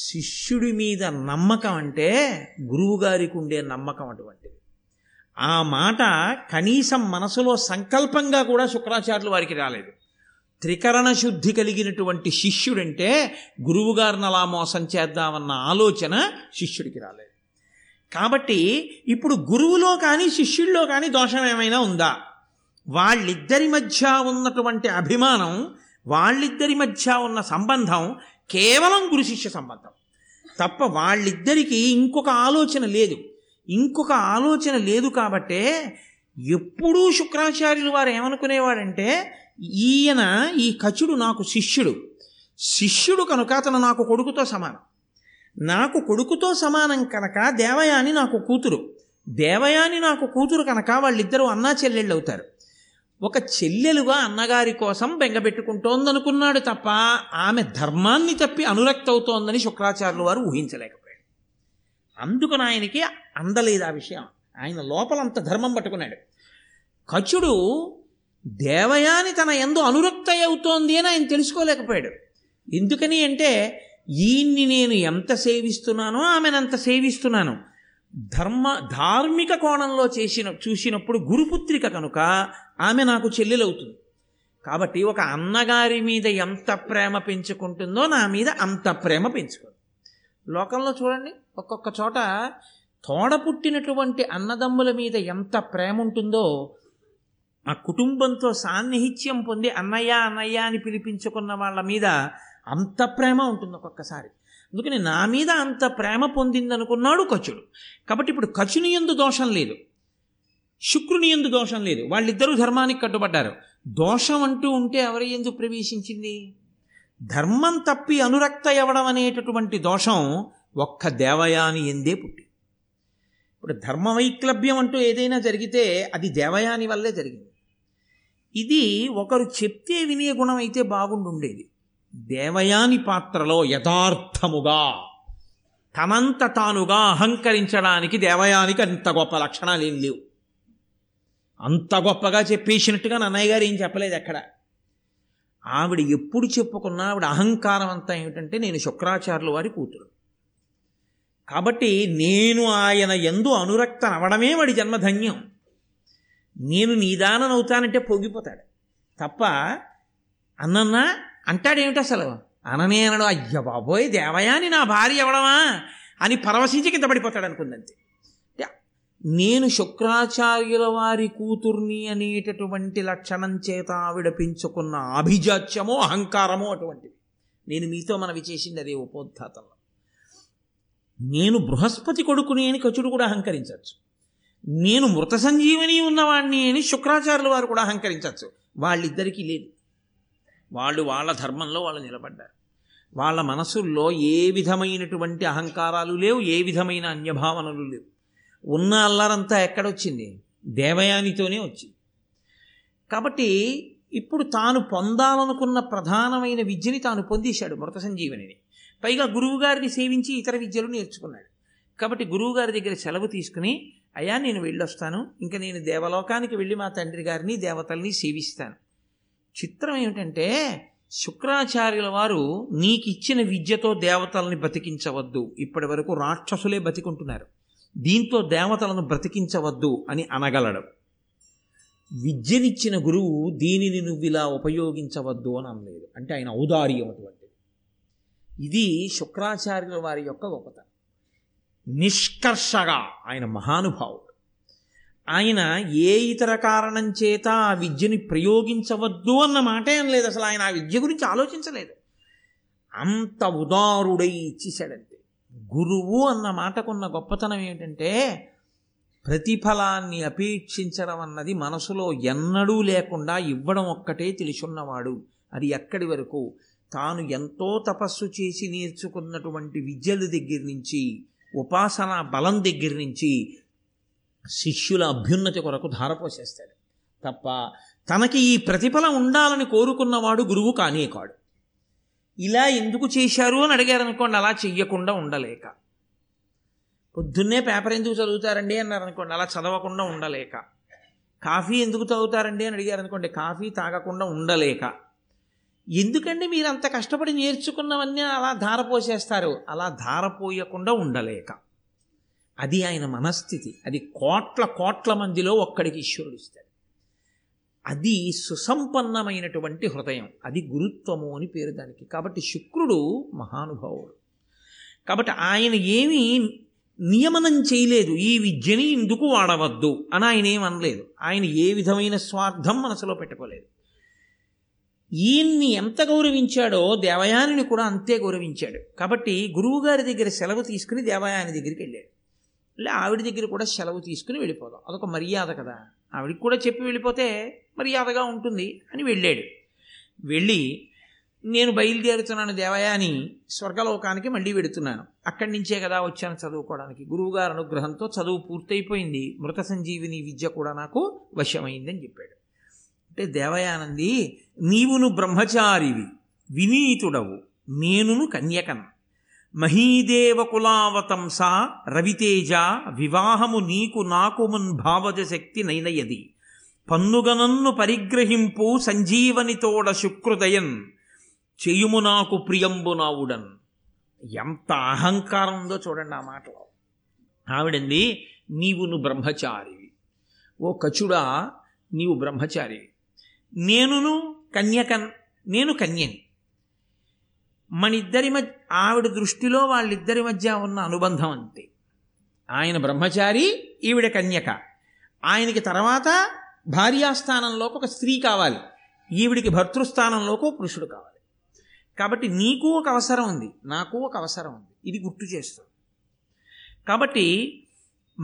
శిష్యుడి మీద నమ్మకం అంటే గురువుగారికి ఉండే నమ్మకం అటువంటిది. ఆ మాట కనీసం మనసులో సంకల్పంగా కూడా శుక్రాచార్యుల వారికి రాలేదు. త్రికరణ శుద్ధి కలిగినటువంటి శిష్యుడంటే గురువుగారిని అలా మోసం చేద్దామన్న ఆలోచన శిష్యుడికి రాలేదు. కాబట్టి ఇప్పుడు గురువులో కానీ శిష్యుల్లో కానీ దోషం ఏమైనా ఉందా? వాళ్ళిద్దరి మధ్య ఉన్నటువంటి అభిమానం, వాళ్ళిద్దరి మధ్య ఉన్న సంబంధం కేవలం గురు శిష్య సంబంధం తప్ప వాళ్ళిద్దరికీ ఇంకొక ఆలోచన లేదు. కాబట్టే ఎప్పుడూ శుక్రాచార్యులు వారు ఏమనుకునేవాడంటే, ఈయన ఈ కచుడు నాకు శిష్యుడు కనుక అతను నాకు కొడుకుతో సమానం, కనుక దేవయాని నాకు కూతురు, కనుక వాళ్ళిద్దరూ అన్నా చెల్లెళ్ళు అవుతారు. ఒక చెల్లెలుగా అన్నగారి కోసం బెంగపెట్టుకుంటోందనుకున్నాడు తప్ప ఆమె ధర్మాన్ని తప్పి అనురక్త అవుతోందని శుక్రాచార్యులు వారు ఊహించలేకపోయాడు. అందుకని ఆయనకి అందలేదు ఆ విషయం. ఆయన లోపలంత ధర్మం పట్టుకున్నాడు. కచుడు దేవయాని తన ఎందు అనురక్త అవుతోంది అని ఆయన తెలుసుకోలేకపోయాడు. ఎందుకని అంటే ఈయన్ని నేను ఎంత సేవిస్తున్నానో ఆమెనంత సేవిస్తున్నాను. ధార్మిక కోణంలో చూసినప్పుడు గురుపుత్రిక కనుక ఆమె నాకు చెల్లెలవుతుంది. కాబట్టి ఒక అన్నగారి మీద ఎంత ప్రేమ పెంచుకుంటుందో నా మీద అంత ప్రేమ పెంచుకుంది. లోకంలో చూడండి, ఒక్కొక్క చోట తోడ పుట్టినటువంటి అన్నదమ్ముల మీద ఎంత ప్రేమ ఉంటుందో, ఆ కుటుంబంతో సాన్నిహిత్యం పొంది అన్నయ్య అన్నయ్య అని పిలిపించుకున్న వాళ్ళ మీద అంత ప్రేమ ఉంటుంది. ఒక్కొక్కసారి అందుకని నా మీద అంత ప్రేమ పొందిందనుకున్నాడు కచుడు. కాబట్టి ఇప్పుడు కచుని యందు దోషం లేదు, శుక్రుని యందు దోషం లేదు, వాళ్ళిద్దరూ ధర్మానికి కట్టుబడ్డారు. దోషం అంటూ ఉంటే ఎవరి యందు ప్రవేశించింది? ధర్మం తప్పి అనురక్త అవ్వడం అనేటటువంటి దోషం ఒక్క దేవయాని ఎందే పుట్టి. ఇప్పుడు ధర్మవైక్లభ్యం అంటూ ఏదైనా జరిగితే అది దేవయాని వల్లే జరిగింది. ఇది ఒకరు చెప్తే వినే గుణం అయితే బాగుండుండేది. దేవయాని పాత్రలో యథార్థముగా తనంత తానుగా అహంకరించడానికి దేవయానికి అంత గొప్ప లక్షణాలు ఏం లేవు. అంత గొప్పగా చెప్పేసినట్టుగా నన్నయ్య గారు ఏం చెప్పలేదు ఎక్కడ. ఆవిడ ఎప్పుడు చెప్పుకున్నా ఆవిడ అహంకారం అంతా ఏమిటంటే, నేను శుక్రాచార్యుల వారి కూతురు కాబట్టి నేను ఆయన యందు అనురక్తనవడమే వాడి జన్మధన్యం, నేను నీదాననవుతానంటే పొగిపోతాడు తప్ప అన్నన్నా అంటాడేమిటి అసలు అననే అనడు. అయ్య బాబోయ్ దేవయాని నా భార్య అవడమా అని పరవశించి కింద పడిపోతాడు అనుకుందంతే. నేను శుక్రాచార్యుల వారి కూతుర్ని అనేటటువంటి లక్షణం చేత ఆవిడ పెంచుకున్న ఆభిజాత్యమో అహంకారమో అటువంటిది. నేను మీతో మనం విచేసింది అదే ఉపోద్ఘాతంలో. నేను బృహస్పతి కొడుకుని అని కచుడు కూడా అహంకరించవచ్చు, నేను మృత సంజీవని ఉన్నవాణ్ణి అని శుక్రాచార్యుల వారు కూడా అహంకరించవచ్చు. వాళ్ళిద్దరికీ లేదు. వాళ్ళు వాళ్ళ ధర్మంలో వాళ్ళు నిలబడ్డారు. వాళ్ళ మనసుల్లో ఏ విధమైనటువంటి అహంకారాలు లేవు, ఏ విధమైన అన్యభావనలు లేవు. ఉన్న అల్లారంతా ఎక్కడొచ్చింది? దేవయానితోనే వచ్చింది. కాబట్టి ఇప్పుడు తాను పొందాలనుకున్న ప్రధానమైన విద్యని తాను పొందేశాడు, మృత సంజీవనిని. పైగా గురువుగారిని సేవించి ఇతర విద్యలు నేర్చుకున్నాడు. కాబట్టి గురువుగారి దగ్గర సెలవు తీసుకుని, అయ్యా నేను వెళ్ళొస్తాను, ఇంకా నేను దేవలోకానికి వెళ్ళి మా తండ్రి గారిని దేవతల్ని సేవిస్తాను. చిత్రం ఏమిటంటే శుక్రాచార్యుల వారు నీకిచ్చిన విద్యతో దేవతల్ని బ్రతికించవద్దు, ఇప్పటి వరకు రాక్షసులే బతికుంటున్నారు, దీంతో దేవతలను బ్రతికించవద్దు అని అనగలడు. విద్యనిచ్చిన గురువు దీనిని నువ్వు ఇలా ఉపయోగించవద్దు అని అనలేదు. అంటే ఆయన ఔదార్యం అటువంటిది. ఇది శుక్రాచార్యుల వారి యొక్క గొప్పత. నిష్కర్షగా ఆయన మహానుభావుడు. ఆయన ఏ ఇతర కారణం చేత ఆ విద్యని ప్రయోగించవద్దు అన్న మాటే అనలేదు. అసలు ఆయన ఆ విద్య గురించి ఆలోచించలేదు. అంత ఉదారుడై ఇచ్చేశాడంతే. గురువు అన్న మాటకున్న గొప్పతనం ఏంటంటే, ప్రతిఫలాన్ని అపేక్షించడం అన్నది మనసులో ఎన్నడూ లేకుండా ఇవ్వడం ఒక్కటే తెలుసున్నవాడు. అది ఎక్కడి వరకు? తాను ఎంతో తపస్సు చేసి నేర్చుకున్నటువంటి విద్యల దగ్గర నుంచి, ఉపాసనా బలం దగ్గర నుంచి శిష్యుల అభ్యున్నతి కొరకు ధారపోసేస్తాడు తప్ప తనకి ఈ ప్రతిఫలం ఉండాలని కోరుకున్నవాడు గురువు కానే కాడు. ఇలా ఎందుకు చేశారు అని అడిగారనుకోండి, అలా చెయ్యకుండా ఉండలేక. పొద్దున్నే పేపర్ ఎందుకు చదువుతారండి అన్నారనుకోండి, అలా చదవకుండా ఉండలేక. కాఫీ ఎందుకు తాగుతారండి అని అడిగారనుకోండి, కాఫీ తాగకుండా ఉండలేక. ఎందుకండి మీరు అంత కష్టపడి నేర్చుకున్నవన్నీ అలా ధారపోసేస్తారు, అలా ధారపోయకుండా ఉండలేక. అది ఆయన మనస్థితి. అది కోట్ల కోట్ల మందిలో ఒక్కడికి ఈశ్వరుడు ఇస్తాడు. అది సుసంపన్నమైనటువంటి హృదయం. అది గురుత్వము అని పేరు దానికి. కాబట్టి శుక్రుడు మహానుభావుడు. కాబట్టి ఆయన ఏమీ నియమనం చేయలేదు, ఈ విద్యని ఇందుకు వాడవద్దు అని ఆయన ఏమనలేదు. ఆయన ఏ విధమైన స్వార్థం మనసులో పెట్టుకోలేదు. ఈయన్ని ఎంత గౌరవించాడో దేవయానిని కూడా అంతే గౌరవించాడు. కాబట్టి గురువుగారి దగ్గర సెలవు తీసుకుని దేవయాని దగ్గరికి వెళ్ళాడు. ఇలా ఆవిడ దగ్గర కూడా సెలవు తీసుకుని వెళ్ళిపోదాం, అదొక మర్యాద కదా, ఆవిడికి కూడా చెప్పి వెళ్ళిపోతే మర్యాదగా ఉంటుంది అని వెళ్ళాడు. వెళ్ళి, నేను బయలుదేరుతున్నాను దేవయాని, స్వర్గలోకానికి మళ్ళీ వెడుతున్నాను, అక్కడి నుంచే కదా వచ్చాను చదువుకోవడానికి, గురువుగారి అనుగ్రహంతో చదువు పూర్తయిపోయింది, మృత సంజీవిని విద్య కూడా నాకు వశమైందని చెప్పాడు. అంటే దేవయానంది, నీవును బ్రహ్మచారివి, వినీతుడవు, నేనును కన్యకను, మహీదేవకులావతంస రవితేజ వివాహము నీకు నాకుమున్ భావజశక్తి నైనయది, పన్నుగనన్ను పరిగ్రహింపు సంజీవనితోడ శుక్రుదయన్, చేయుము నాకు ప్రియంబు నావుడన్. ఎంత అహంకారం ఉందో చూడండి ఆ మాటలో. ఆవిడంది, నీవును బ్రహ్మచారివి, ఓ కచుడా నీవు బ్రహ్మచారివి, నేనును కన్యకన్, నేను కన్యని. మనిద్దరి మధ్య, ఆవిడ దృష్టిలో వాళ్ళిద్దరి మధ్య ఉన్న అనుబంధం అంతే. ఆయన బ్రహ్మచారి, ఈవిడ కన్యక. ఆయనకి తర్వాత భార్యాస్థానంలోకి ఒక స్త్రీ కావాలి, ఈవిడికి భర్తృస్థానంలోకి పురుషుడు కావాలి. కాబట్టి నీకు ఒక అవసరం ఉంది, నాకు ఒక అవసరం ఉంది, ఇది గుర్తు చేస్తుంది. కాబట్టి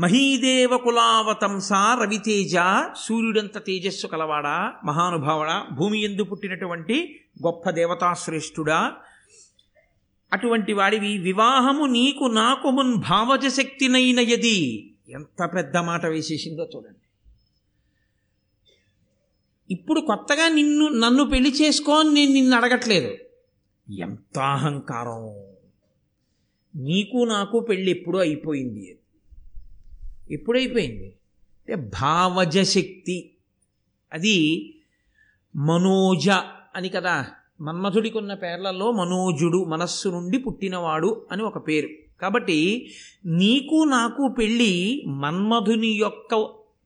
మహీదేవ కులావతంసా రవితేజ, సూర్యుడంత తేజస్సు కలవాడా, మహానుభావుడా, భూమి ఎందు పుట్టినటువంటి గొప్ప దేవతాశ్రేష్ఠుడా, అటువంటి వాడివి. వివాహము నీకు నాకు మున్ భావజశక్తినైనయది. ఎంత పెద్ద మాట వేసేసిందో చూడండి. ఇప్పుడు కొత్తగా నన్ను పెళ్లి చేసుకోని నేను నిన్ను అడగట్లేదు. ఎంత అహంకారం! నీకు నాకు పెళ్ళి ఎప్పుడూ అయిపోయింది. ఎప్పుడైపోయింది అంటే భావజశక్తి. అది మనోజ అని కదా, మన్మధుడికి ఉన్న పేర్లలో మనోజుడు, మనస్సు నుండి పుట్టినవాడు అని ఒక పేరు. కాబట్టి నీకు నాకు పెళ్ళి మన్మధుని యొక్క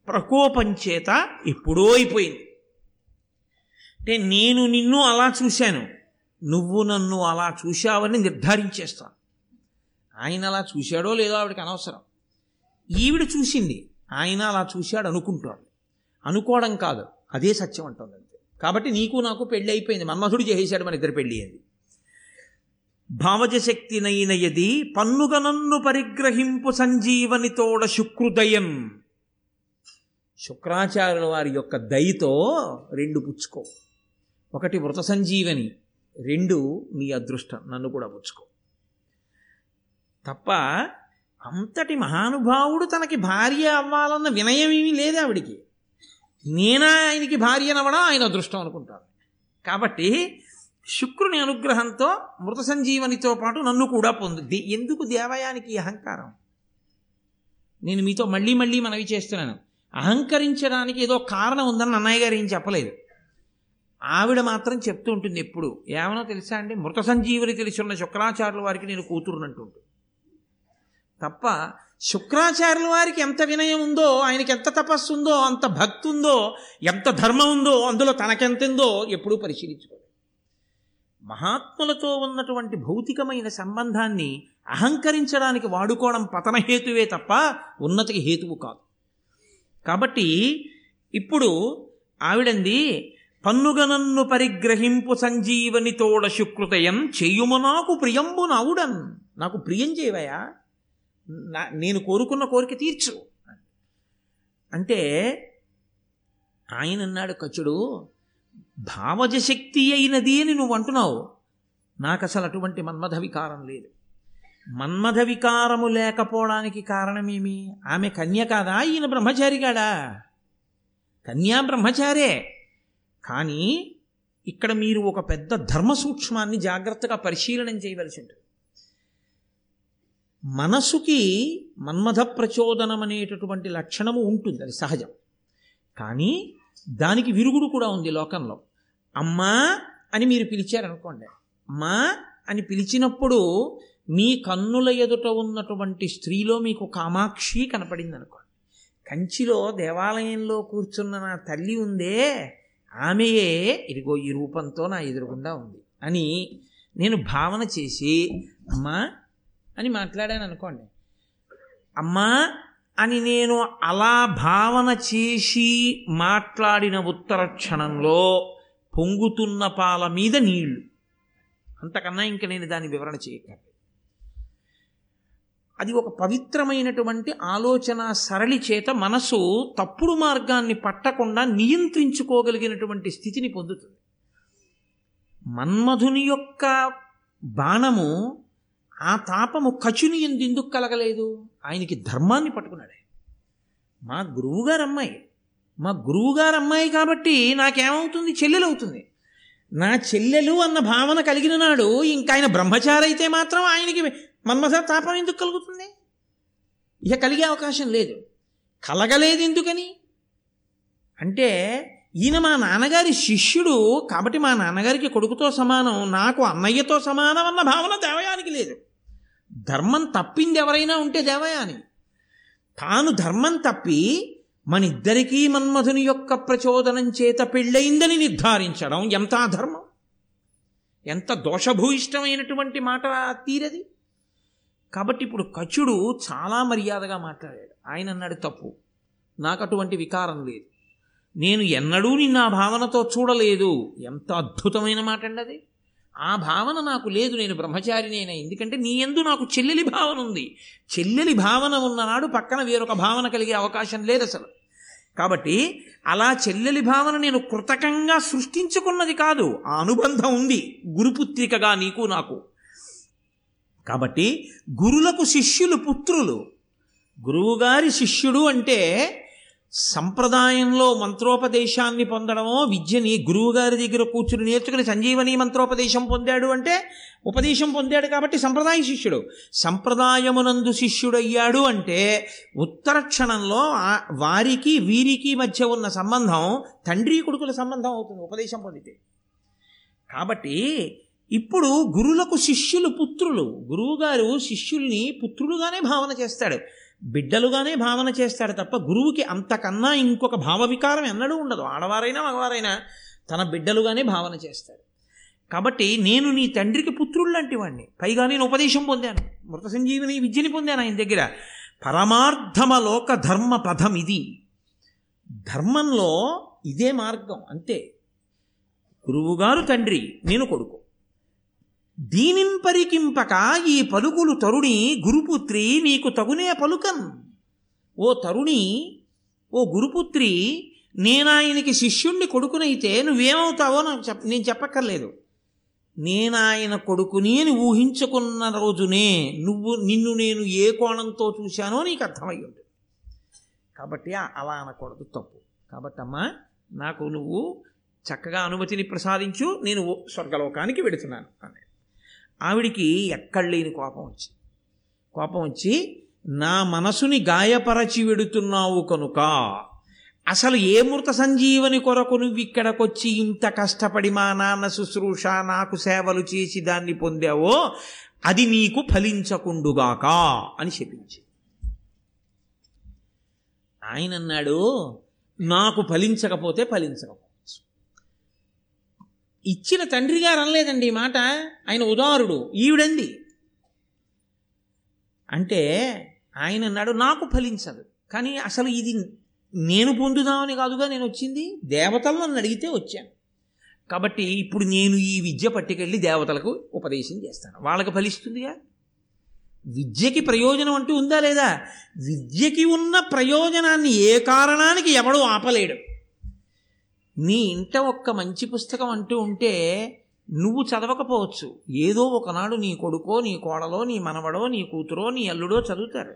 ప్రకోపం చేత ఎప్పుడో అయిపోయింది. అంటే నేను నిన్ను అలా చూశాను, నువ్వు నన్ను అలా చూశావని నిర్ధారించేస్తాను. ఆయన అలా చూశాడో లేదో ఆవిడకి అనవసరం. ఈవిడ చూసింది, ఆయన అలా చూశాడు అనుకుంటాడు. అనుకోవడం కాదు, అదే సత్యం అంటుంది అంతే. కాబట్టి నీకు నాకు పెళ్ళి అయిపోయింది, మన్మధుడు చేసేశాడు మన ఇద్దరు పెళ్ళి అయింది. భావజశక్తినైన యది పన్నుగ నన్ను పరిగ్రహింపు సంజీవనితోడ శుక్రుదయం. శుక్రాచార్యుల వారి యొక్క దయతో రెండు పుచ్చుకో. ఒకటి వృత సంజీవని, రెండు నీ అదృష్టం, నన్ను కూడా పుచ్చుకో. తప్ప అంతటి మహానుభావుడు తనకి భార్య అవ్వాలన్న వినయం ఏమీ లేదు ఆవిడికి. నేనా ఆయనకి భార్యనవ్వడం ఆయన అదృష్టం అనుకుంటాను. కాబట్టి శుక్రుని అనుగ్రహంతో మృత సంజీవనితో పాటు నన్ను కూడా పొందుద్ది. ఎందుకు దేవయానికి అహంకారం? నేను మీతో మళ్ళీ మళ్ళీ మనవి చేస్తున్నాను, అహంకరించడానికి ఏదో కారణం ఉందని అన్నయ్య గారు ఏం చెప్పలేదు. ఆవిడ మాత్రం చెప్తూ ఉంటుంది ఎప్పుడు. ఏమనో తెలుసా అండి, మృత సంజీవుని తెలుసున్న శుక్రాచార్యుల వారికి నేను కూతురునంటూ ఉంటుంది తప్ప. శుక్రాచార్యుల వారికి ఎంత వినయం ఉందో, ఆయనకి ఎంత తపస్సు ఉందో, అంత భక్తి ఉందో, ఎంత ధర్మం ఉందో, అందులో తనకెంతుందో ఎప్పుడూ పరిశీలించుకోలేదు. మహాత్ములతో ఉన్నటువంటి భౌతికమైన సంబంధాన్ని అహంకరించడానికి వాడుకోవడం పతనహేతువే తప్ప ఉన్నతికి హేతువు కాదు. కాబట్టి ఇప్పుడు ఆవిడంది, పన్నుగ నన్ను పరిగ్రహింపు సంజీవనితోడ శుక్రుతయం చేయుము నాకు ప్రియంబు నావుడన్. నాకు ప్రియం చేయవయా, నేను కోరుకున్న కోరిక తీర్చు అంటే. ఆయన అన్నాడు, కచ్చుడు భావజశక్తి అయినది అని నువ్వు అంటున్నావు, నాకు అసలు అటువంటి మన్మథ వికారం లేదు. మన్మథ వికారము లేకపోవడానికి కారణమేమి? ఆమె కన్య కాదా, ఈయన బ్రహ్మచారి కాడా? కన్యా బ్రహ్మచారే. కానీ ఇక్కడ మీరు ఒక పెద్ద ధర్మ సూక్ష్మాన్ని జాగ్రత్తగా పరిశీలనం చేయవలసి ఉంటుంది. మనసుకి మన్మథ ప్రచోదనం అనేటటువంటి లక్షణము ఉంటుంది, అది సహజం. కానీ దానికి విరుగుడు కూడా ఉంది లోకంలో. అమ్మా అని మీరు పిలిచారనుకోండి, అమ్మా అని పిలిచినప్పుడు మీ కన్నుల ఎదుట ఉన్నటువంటి స్త్రీలో మీకు కామాక్షి కనపడింది అనుకోండి. కంచిలో దేవాలయంలో కూర్చున్న నా తల్లి ఉందే, ఆమెయే ఇదిగో ఈ రూపంతో నా ఎదురుగుండా ఉంది అని నేను భావన చేసి అమ్మా అని మాట్లాడాను అనుకోండి. అమ్మా అని నేను అలా భావన చేసి మాట్లాడిన ఉత్తర క్షణంలో పొంగుతున్న పాల మీద నీళ్లు. అంతకన్నా ఇంక నేను దాని వివరణ చేయగలను. అది ఒక పవిత్రమైనటువంటి ఆలోచన సరళి చేత మనసు తప్పుడు మార్గాన్ని పట్టకుండా నియంత్రించుకోగలిగినటువంటి స్థితిని పొందుతుంది. మన్మధుని యొక్క బాణము, ఆ తాపము కచుని ఎందుకు కలగలేదు? ఆయనకి ధర్మాన్ని పట్టుకున్నాడే. మా గురువుగారమ్మాయి, మా గురువుగారమ్మాయి కాబట్టి నాకేమవుతుంది, చెల్లెలవుతుంది. నా చెల్లెలు అన్న భావన కలిగిన నాడు ఇంకా ఆయన బ్రహ్మచారి అయితే మాత్రం ఆయనకి మన్మథ తాపం ఎందుకు కలుగుతుంది? ఇక కలిగే అవకాశం లేదు. కలగలేదు ఎందుకని అంటే, ఈయన మా నాన్నగారి శిష్యుడు కాబట్టి మా నాన్నగారికి కొడుకుతో సమానం, నాకు అన్నయ్యతో సమానం అన్న భావన దేవయానికి లేదు. ధర్మం తప్పింది ఎవరైనా ఉంటే దేవయాని. తాను ధర్మం తప్పి మనిద్దరికీ మన్మధుని యొక్క ప్రచోదనం చేత పెళ్ళయిందని నిర్ధారించడం ఎంత అధర్మం, ఎంత దోషభూయిష్టమైనటువంటి మాట తీరది. కాబట్టి ఇప్పుడు కచుడు చాలా మర్యాదగా మాట్లాడాడు. ఆయన అన్నాడు, తప్పు, నాకు అటువంటి వికారం లేదు, నేను ఎన్నడూ నిన్న ఆ భావనతో చూడలేదు. ఎంత అద్భుతమైన మాట అండి అది! ఆ భావన నాకు లేదు, నేను బ్రహ్మచారినేనా. ఎందుకంటే నీ యందు నాకు చెల్లెలి భావన ఉంది. చెల్లెలి భావన ఉన్ననాడు పక్కన వేరొక భావన కలిగే అవకాశం లేదు అసలు. కాబట్టి అలా చెల్లెలి భావన నేను కృతకంగా సృష్టించుకున్నది కాదు, ఆ అనుబంధం ఉంది గురుపుత్రికగా నీకు నాకు. కాబట్టి గురులకు శిష్యులు పుత్రులు. గురువుగారి శిష్యుడు అంటే సంప్రదాయంలో మంత్రోపదేశాన్ని పొందడమో, విద్యని గురువుగారి దగ్గర కూర్చుని నేర్చుకుని సంజీవని మంత్రోపదేశం పొందాడు అంటే ఉపదేశం పొందాడు కాబట్టి సంప్రదాయ శిష్యుడు. సంప్రదాయమునందు శిష్యుడయ్యాడు అంటే ఉత్తర క్షణంలో వారికి వీరికి మధ్య ఉన్న సంబంధం తండ్రి కొడుకుల సంబంధం అవుతుంది ఉపదేశం పొందితే. కాబట్టి ఇప్పుడు గురులకు శిష్యులు పుత్రులు. గురువుగారు శిష్యుల్ని పుత్రులుగానే భావన చేస్తాడు, బిడ్డలుగానే భావన చేస్తాడు తప్ప గురువుకి అంతకన్నా ఇంకొక భావ వికారం ఎన్నడూ ఉండదు. ఆడవారైనా మగవారైనా తన బిడ్డలుగానే భావన చేస్తాడు. కాబట్టి నేను నీ తండ్రికి పుత్రుడు లాంటి వాడిని. పైగా నేను ఉపదేశం పొందాను, మృత సంజీవిని విద్యని పొందాను ఆయన దగ్గర. పరమార్థమలోక ధర్మ పథం ఇది, ధర్మంలో ఇదే మార్గం అంతే. గురువుగారు తండ్రి, నేను కొడుకు. దీనింపరికింపక ఈ పలుకులు తరుణి గురుపుత్రి నీకు తగునే పలుకన్. ఓ తరుణి, ఓ గురుపుత్రి, నేనాయనకి శిష్యుణ్ణి కొడుకునైతే నువ్వేమవుతావో నేను చెప్పక్కర్లేదు. నేనాయన కొడుకుని అని ఊహించుకున్న రోజునే నువ్వు నిన్ను నేను ఏ కోణంతో చూశానో నీకు అర్థమయ్యి ఉంటుంది. కాబట్టి అలా అనకూడదు, తప్పు. కాబట్టి అమ్మా, నాకు నువ్వు చక్కగా అనుమతిని ప్రసాదించు, నేను స్వర్గలోకానికి వెడుతున్నాను అన్నాడు. ఆవిడికి ఎక్కడ లేని కోపం వచ్చి నా మనసుని గాయపరచి వెడుతున్నావు కనుక అసలు ఏ మృత సంజీవని కొరకు నువ్వు ఇక్కడికొచ్చి ఇంత కష్టపడి మా నాన్న శుశ్రూష నాకు సేవలు చేసి దాన్ని పొందావో అది నీకు ఫలించకుండుగాక అని చెప్పించి. ఆయన అన్నాడు, నాకు ఫలించకపోతే ఫలించకపో. ఇచ్చిన తండ్రి గారు అనలేదండి ఈ మాట, ఆయన ఉదారుడు. ఈవిడంది. అంటే ఆయన అన్నాడు, నాకు ఫలించదు, కానీ అసలు ఇది నేను పొందుదామని కాదుగా నేను వచ్చింది, దేవతలు నన్ను అడిగితే వచ్చాను. కాబట్టి ఇప్పుడు నేను ఈ విద్య పట్టుకెళ్ళి దేవతలకు ఉపదేశం చేస్తాను, వాళ్ళకి ఫలిస్తుందిగా. విద్యకి ప్రయోజనం అంటూ ఉందా లేదా? విద్యకి ఉన్న ప్రయోజనాన్ని ఏ కారణానికి ఎవడూ ఆపలేడు. నీ ఇంట ఒక్క మంచి పుస్తకం అంటూ ఉంటే నువ్వు చదవకపోవచ్చు, ఏదో ఒకనాడు నీ కొడుకో నీ కోడలో నీ మనవడో నీ కూతురో నీ అల్లుడో చదువుతారు.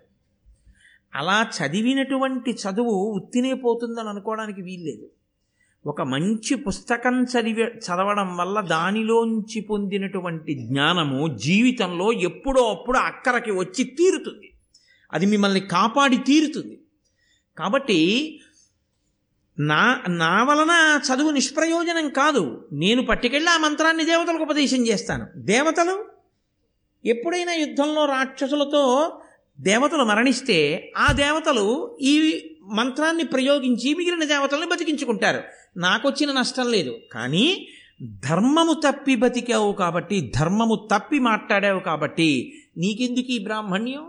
అలా చదివినటువంటి చదువు ఉత్తినే పోతుందని అనుకోవడానికి వీల్లేదు. ఒక మంచి పుస్తకం చదవడం వల్ల దానిలోంచి పొందినటువంటి జ్ఞానము జీవితంలో ఎప్పుడో అప్పుడు అక్కరకి వచ్చి తీరుతుంది, అది మిమ్మల్ని కాపాడి తీరుతుంది. కాబట్టి నా వలన చదువు నిష్ప్రయోజనం కాదు, నేను పట్టుకెళ్ళి ఆ మంత్రాన్ని దేవతలకు ఉపదేశం చేస్తాను. దేవతలు ఎప్పుడైనా యుద్ధంలో రాక్షసులతో దేవతలు మరణిస్తే ఆ దేవతలు ఈ మంత్రాన్ని ప్రయోగించి మిగిలిన దేవతలను బతికించుకుంటారు, నాకు వచ్చిన నష్టం లేదు. కానీ ధర్మము తప్పి బతికావు కాబట్టి, ధర్మము తప్పి మాట్లాడావు కాబట్టి నీకెందుకు ఈ బ్రాహ్మణ్యం?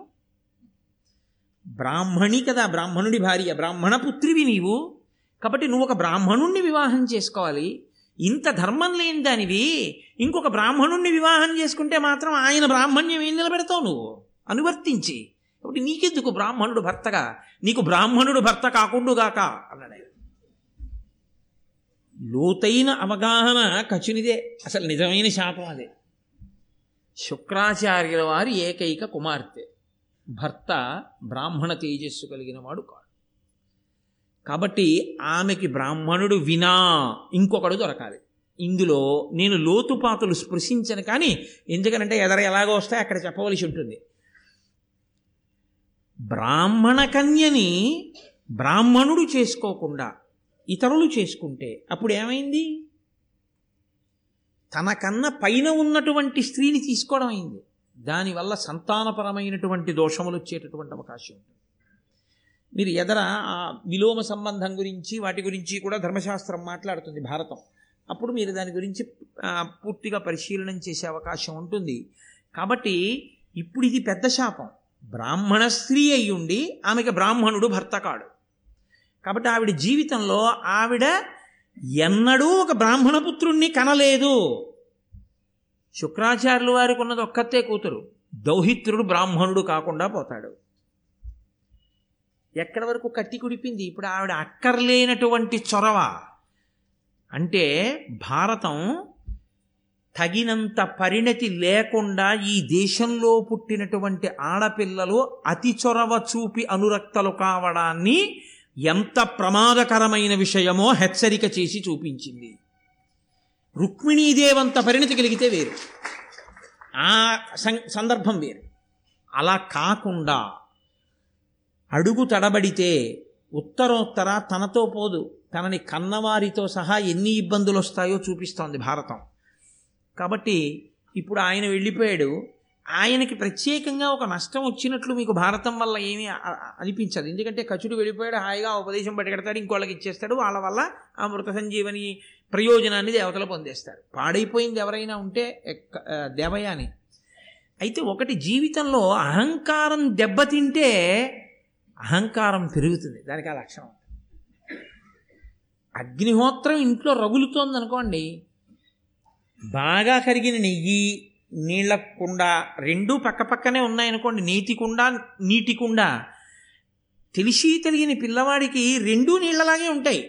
బ్రాహ్మణి కదా, బ్రాహ్మణుడి భార్య, బ్రాహ్మణ పుత్రివి నీవు. కాబట్టి నువ్వు ఒక బ్రాహ్మణుణ్ణి వివాహం చేసుకోవాలి. ఇంత ధర్మం లేని దానివి ఇంకొక బ్రాహ్మణుణ్ణి వివాహం చేసుకుంటే మాత్రం ఆయన బ్రాహ్మణ్యం ఏం నిలబెడతావు నువ్వు అనువర్తించి? కాబట్టి నీకెందుకు బ్రాహ్మణుడు భర్తగా, నీకు బ్రాహ్మణుడు భర్త కాకుండుగాక అన్నాడు. లోతైన అవగాహన కచునిదే, అసలు నిజమైన శాపం అదే. శుక్రాచార్యుల వారి ఏకైక కుమార్తె, భర్త బ్రాహ్మణ తేజస్సు కలిగిన వాడు కాదు. కాబట్టి ఆమెకి బ్రాహ్మణుడు వినా ఇంకొకడు దొరకాలి. ఇందులో నేను లోతుపాతులు స్పృశించను, కానీ ఎందుకనంటే ఎదర ఎలాగో వస్తే అక్కడ చెప్పవలసి ఉంటుంది. బ్రాహ్మణ కన్యని బ్రాహ్మణుడు చేసుకోకుండా ఇతరులు చేసుకుంటే అప్పుడు ఏమైంది? తనకన్నా పైన ఉన్నటువంటి స్త్రీని తీసుకోవడం అయింది. దానివల్ల సంతానపరమైనటువంటి దోషములు వచ్చేటటువంటి అవకాశం ఉంటుంది. మీరు ఎదర ఆ విలోమ సంబంధం గురించి వాటి గురించి కూడా ధర్మశాస్త్రం మాట్లాడుతుంది భారతం, అప్పుడు మీరు దాని గురించి పూర్తిగా పరిశీలనం చేసే అవకాశం ఉంటుంది. కాబట్టి ఇప్పుడు ఇది పెద్ద శాపం. బ్రాహ్మణ స్త్రీ అయి ఉండి ఆమెకి బ్రాహ్మణుడు భర్త కాడు. కాబట్టి ఆవిడ జీవితంలో ఆవిడ ఎన్నడూ ఒక బ్రాహ్మణ పుత్రుణ్ణి కనలేదు. శుక్రాచార్యుల వారికి ఉన్నది ఒక్కతే కూతురు. దౌహిత్రుడు బ్రాహ్మణుడు కాకుండా పోతాడు. ఎక్కడి వరకు కట్టి కుడిపింది ఇప్పుడు ఆవిడ అక్కర్లేనటువంటి చొరవ. అంటే భారతం తగినంత పరిణతి లేకుండా ఈ దేశంలో పుట్టినటువంటి ఆడపిల్లలు అతి చొరవ చూపి అనురక్తలు కావడాన్ని ఎంత ప్రమాదకరమైన విషయమో హెచ్చరిక చేసి చూపించింది. రుక్మిణీదేవంత పరిణతి కలిగితే వేరు, ఆ సందర్భం వేరు. అలా కాకుండా అడుగు తడబడితే ఉత్తరోత్తర తనతో పోదు, తనని కన్నవారితో సహా ఎన్ని ఇబ్బందులు వస్తాయో చూపిస్తోంది భారతం. కాబట్టి ఇప్పుడు ఆయన వెళ్ళిపోయాడు, ఆయనకి ప్రత్యేకంగా ఒక నష్టం వచ్చినట్లు మీకు భారతం వల్ల ఏమీ అనిపించదు. ఎందుకంటే కచుడు వెళ్ళిపోయాడు, హాయిగా ఉపదేశం పట్టుకెడతాడు, ఇంకోళ్ళకి ఇచ్చేస్తాడు, వాళ్ళ వల్ల ఆ మృత సంజీవని ప్రయోజనాన్ని దేవతలు పొందేస్తారు. పాడైపోయింది ఎవరైనా ఉంటే దేవయాని. అయితే ఒకటి, జీవితంలో అహంకారం దెబ్బతింటే అహంకారం పెరుగుతుంది, దానికి ఆ లక్షణం. అగ్నిహోత్రం ఇంట్లో రగులుతోందనుకోండి, బాగా కరిగిన నెయ్యి నీళ్ళకుండా రెండూ పక్క పక్కనే ఉన్నాయనుకోండి, నీతికుండా నీటికుండా, తెలిసి తెలియని పిల్లవాడికి రెండూ నీళ్ళలాగే ఉంటాయి.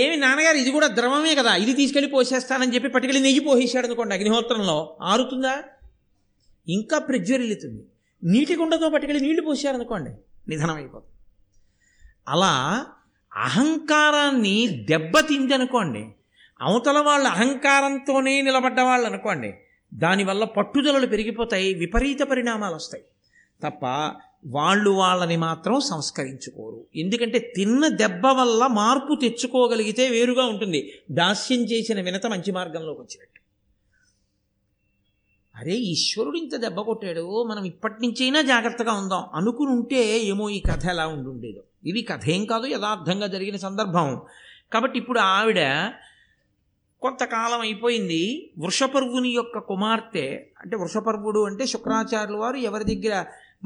ఏమి నాన్నగారు ఇది కూడా ద్రవమే కదా, ఇది తీసుకెళ్ళి పోసేస్తానని చెప్పి పట్టుకెళ్ళి నెయ్యి పోసేసాడు అనుకోండి, అగ్నిహోత్రంలో ఆరుతుందా? ఇంకా ప్రజ్వరిల్లుతుంది. నీటికుండతో పట్టుకెళ్ళి నీళ్లు పోసారనుకోండి, నిధనమైపోతుంది. అలా అహంకారాన్ని దెబ్బతిందనుకోండి, అవతల వాళ్ళ అహంకారంతోనే నిలబడ్డవాళ్ళు అనుకోండి, దానివల్ల పట్టుదలలు పెరిగిపోతాయి, విపరీత పరిణామాలు వస్తాయి. తప్ప వాళ్ళని మాత్రం సంస్కరించుకోరు. ఎందుకంటే తిన్న దెబ్బ వల్ల మార్పు తెచ్చుకోగలిగితే వేరుగా ఉంటుంది, దాస్యం చేసిన వినత మంచి మార్గంలోకి వచ్చినట్టు. అరే ఈశ్వరుడు ఇంత దెబ్బ కొట్టాడు, మనం ఇప్పటి నుంచైనా జాగ్రత్తగా ఉందాం అనుకుని ఉంటే ఏమో ఈ కథ ఎలా ఉండుండేదో. ఇది కథ ఏం కాదు, యథార్థంగా జరిగిన సందర్భం. కాబట్టి ఇప్పుడు ఆవిడ కొంతకాలం అయిపోయింది. వృషపర్వుని యొక్క కుమార్తె, అంటే వృషపర్వుడు అంటే శుక్రాచార్యుల వారు ఎవరి దగ్గర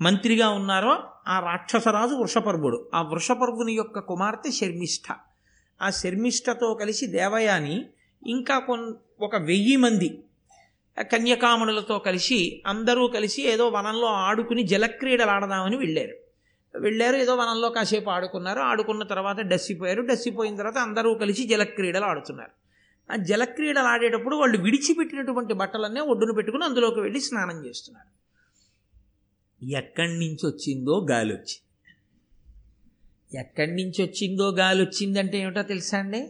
మంత్రిగా ఉన్నారో ఆ రాక్షసరాజు వృషపర్వుడు. ఆ వృషపర్వుని యొక్క కుమార్తె శర్మిష్ఠ. ఆ శర్మిష్ఠతో కలిసి దేవయాని ఇంకా ఒక 1000 మంది కన్యకామణులతో కలిసి అందరూ కలిసి ఏదో వనంలో ఆడుకుని జలక్రీడలు ఆడదామని వెళ్ళారు. ఏదో వనంలో కాసేపు ఆడుకున్న తర్వాత డస్సిపోయిన తర్వాత అందరూ కలిసి జలక్రీడలు ఆడుతున్నారు. ఆ జలక్రీడలు ఆడేటప్పుడు వాళ్ళు విడిచిపెట్టినటువంటి బట్టలన్నీ ఒడ్డును పెట్టుకుని అందులోకి వెళ్ళి స్నానం చేస్తున్నారు. ఎక్కడి నుంచి వచ్చిందంటే ఏమిటో తెలుసా అండి?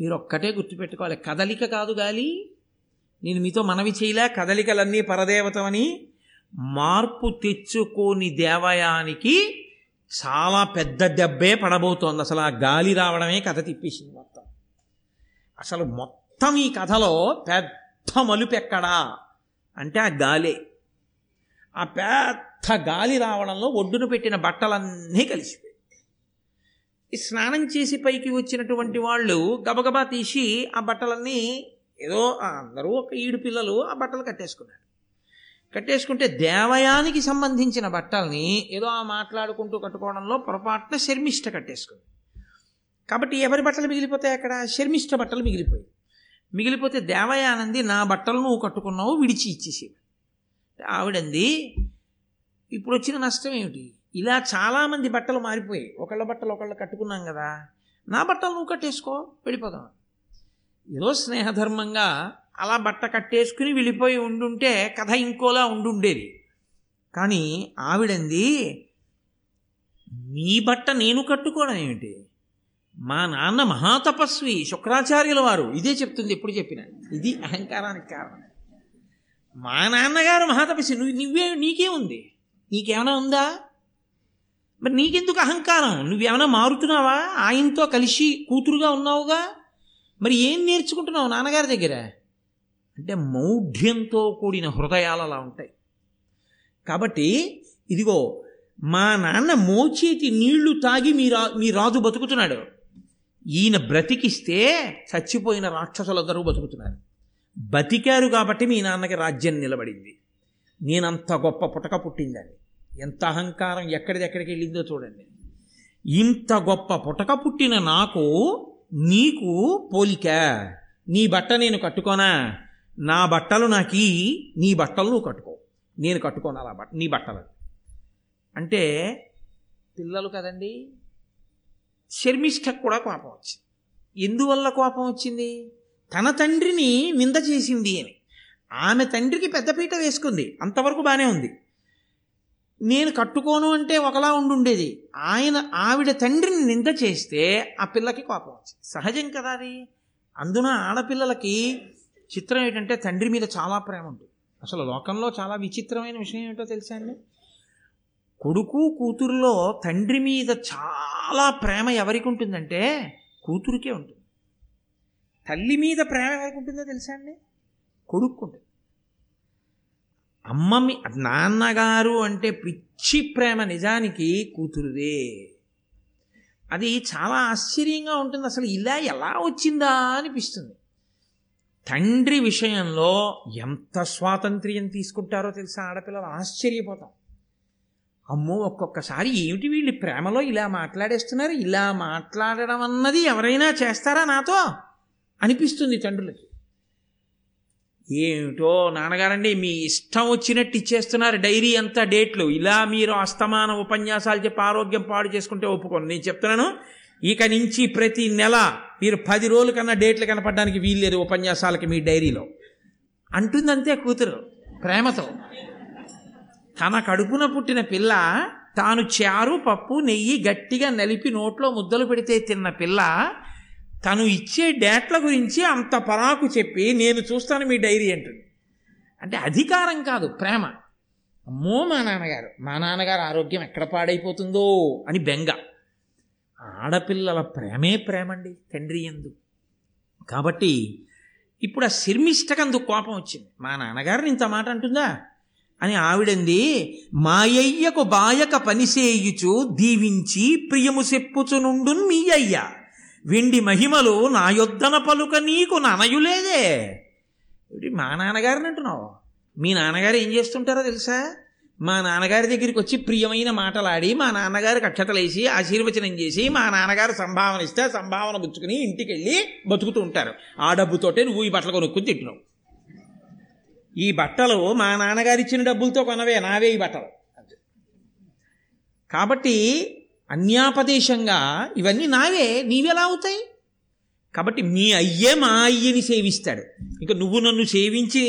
మీరు ఒక్కటే గుర్తుపెట్టుకోవాలి, కదలిక కాదు గాలి. నేను మీతో మనవి చేయలే కదలికలన్నీ పరదేవతమని. మార్పు తెచ్చుకోని దేవయానికి చాలా పెద్ద దెబ్బే పడబోతోంది. అసలు ఆ గాలి రావడమే కథ తిప్పేసింది మొత్తం. అసలు మొత్తం ఈ కథలో పెద్ద మలుపెక్కడా అంటే ఆ గాలే. ఆ పెద్ద గాలి రావడంలో ఒడ్డును పెట్టిన బట్టలన్నీ కలిసిపోయి స్నానం చేసి పైకి వచ్చినటువంటి వాళ్ళు గబగబా తీసి ఆ బట్టలన్నీ ఏదో అందరూ ఒక 7 పిల్లలు ఆ బట్టలు కట్టేసుకుంటే దేవయానికి సంబంధించిన బట్టల్ని ఏదో ఆ మాట్లాడుకుంటూ కట్టుకోవడంలో పొరపాటున శర్మిష్ఠ కట్టేసుకుంది. కాబట్టి ఎవరి బట్టలు మిగిలిపోతాయి? అక్కడ శర్మిష్ఠ బట్టలు మిగిలిపోతే దేవయానంది, నా బట్టలు నువ్వు కట్టుకున్నావు, విడిచి ఇచ్చేసి. ఆవిడంది, ఇప్పుడు వచ్చిన నష్టం ఏమిటి? ఇలా చాలామంది బట్టలు మారిపోయాయి, ఒకళ్ళ బట్టలు ఒకళ్ళు కట్టుకున్నాం కదా, నా బట్టలు నువ్వు కట్టేసుకో, వెళ్ళిపోదాం. ఏదో స్నేహధర్మంగా అలా బట్ట కట్టేసుకుని వెళ్ళిపోయి ఉండుంటే కథ ఇంకోలా ఉండుండేది. కానీ ఆవిడంది, నీ బట్ట నేను కట్టుకోవడం ఏమిటి? మా నాన్న మహాతపస్వి శుక్రాచార్యుల వారు ఇదే చెప్తుంది, ఎప్పుడు చెప్పినా. ఇది అహంకారానికి కారణం. మా నాన్నగారు మహాతపస్వి, నీకేముంది? నీకేమైనా ఉందా? మరి నీకెందుకు అహంకారం? నువ్వేమైనా మారుతున్నావా? ఆయనతో కలిసి కూతురుగా ఉన్నావుగా, మరి ఏం నేర్చుకుంటున్నావు నాన్నగారి దగ్గర? అంటే మౌఢ్యంతో కూడిన హృదయాలు అలా ఉంటాయి. కాబట్టి ఇదిగో మా నాన్న మోచేతి నీళ్లు తాగి మీ రాజు బతుకుతున్నాడు, ఈయన బ్రతికిస్తే చచ్చిపోయిన రాక్షసులందరూ బతుకుతున్నారు. బతికారు కాబట్టి మీ నాన్నకి రాజ్యం నిలబడింది. నేనంత గొప్ప పుటక పుట్టిందని, ఎంత అహంకారం ఎక్కడిదెక్కడికి వెళ్ళిందో చూడండి. ఇంత గొప్ప పుటక పుట్టిన నాకు నీకు పోలిక, నీ బట్ట నేను కట్టుకోనా, నా బట్టలు నాకీ, నీ బట్టలు నువ్వు కట్టుకో, నేను కట్టుకోను అలా బట్ట నీ బట్టలు. అంటే పిల్లలు కదండి, శర్మిష్ఠకు కూడా కోపం వచ్చింది. ఎందువల్ల కోపం వచ్చింది? తన తండ్రిని నింద చేసింది అని. ఆమె తండ్రికి పెద్దపీట వేసుకుంది, అంతవరకు బాగానే ఉంది. నేను కట్టుకోను అంటే ఒకలా ఉండుండేది, ఆవిడ తండ్రిని నింద చేస్తే ఆ పిల్లకి కోపం వచ్చింది. సహజం కదా అది. అందున ఆడపిల్లలకి చిత్రం ఏంటంటే తండ్రి మీద చాలా ప్రేమ ఉంటుంది. అసలు లోకంలో చాలా విచిత్రమైన విషయం ఏమిటో తెలుసా అండి, కొడుకు కూతురులో తండ్రి మీద చాలా ప్రేమ ఎవరికి ఉంటుందంటే కూతురికే ఉంటుంది. తల్లి మీద ప్రేమ ఎవరికి ఉంటుందో తెలుసా అండి, కొడుకు ఉంటుంది. అమ్మ మీ నాన్నగారు అంటే పిచ్చి ప్రేమ నిజానికి కూతురుదే. అది చాలా ఆశ్చర్యంగా ఉంటుంది, అసలు ఇలా ఎలా వచ్చిందా అనిపిస్తుంది. తండ్రి విషయంలో ఎంత స్వాతంత్ర్యం తీసుకుంటారో తెలుసా ఆడపిల్లలు, ఆశ్చర్యపోతాం. అమ్మో ఒక్కొక్కసారి ఏమిటి వీళ్ళు ప్రేమలో ఇలా మాట్లాడేస్తున్నారు, ఇలా మాట్లాడడం అన్నది ఎవరైనా చేస్తారా నాతో అనిపిస్తుంది తండ్రులకి. ఏమిటో నాన్నగారండి మీ ఇష్టం వచ్చినట్టు ఇచ్చేస్తున్నారు డైరీ అంతా డేట్లు, ఇలా మీరు అస్తమాన ఉపన్యాసాలు చెప్పి ఆరోగ్యం పాడు చేసుకుంటే ఒప్పుకోండి. నేను చెప్తున్నాను, ఇక నుంచి ప్రతి నెల మీరు 10 రోజుల కన్నా డేట్లు కనపడడానికి వీల్లేదు ఉపన్యాసాలకి మీ డైరీలో అంటుందంతే కూతురు ప్రేమతో. తన కడుపున పుట్టిన పిల్ల, తాను చారు పప్పు నెయ్యి గట్టిగా నలిపి నోట్లో ముద్దలు పెడితే తిన్న పిల్ల తను ఇచ్చే డేట్ల గురించి అంత పరాకు చెప్పి నేను చూస్తాను మీ డైరీ అంటుంది. అంటే అధికారం కాదు, ప్రేమ. అమ్మో మా నాన్నగారు ఆరోగ్యం ఎక్కడ పాడైపోతుందో అని బెంగ. ఆడపిల్లల ప్రేమే ప్రేమండి తండ్రి యందు. కాబట్టి ఇప్పుడు ఆ శర్మిష్టకందు కోపం వచ్చింది. మా నాన్నగారిని ఇంత మాట అంటుందా అని ఆవిడంది. మాయయ్యకు బాయక పనిసేయుచు దీవించి ప్రియము చెప్పుచునుండు మీ అయ్య, వెండి మహిమలు నా యొద్దన పలుక నీకు ననయులేదే. మా నాన్నగారిని అంటున్నావు, మీ నాన్నగారు ఏం చేస్తుంటారో తెలుసా, మా నాన్నగారి దగ్గరికి వచ్చి ప్రియమైన మాటలాడి మా నాన్నగారికి అక్షతలేసి ఆశీర్వచనం చేసి మా నాన్నగారు సంభావన ఇస్తే సంభావన పుచ్చుకుని ఇంటికి వెళ్ళి బతుకుతూ ఉంటారు. ఆ డబ్బుతోటే నువ్వు ఈ బట్టలు కొనుక్కుని తింటున్నావు. ఈ బట్టలు మా నాన్నగారు ఇచ్చిన డబ్బులతో కొనవే, నావే ఈ బట్టలు. కాబట్టి అన్యాపదేశంగా ఇవన్నీ నావే, నీవెలా అవుతాయి. కాబట్టి మీ అయ్యే మా అయ్యని సేవిస్తాడు, ఇంకా నువ్వు నన్ను సేవించి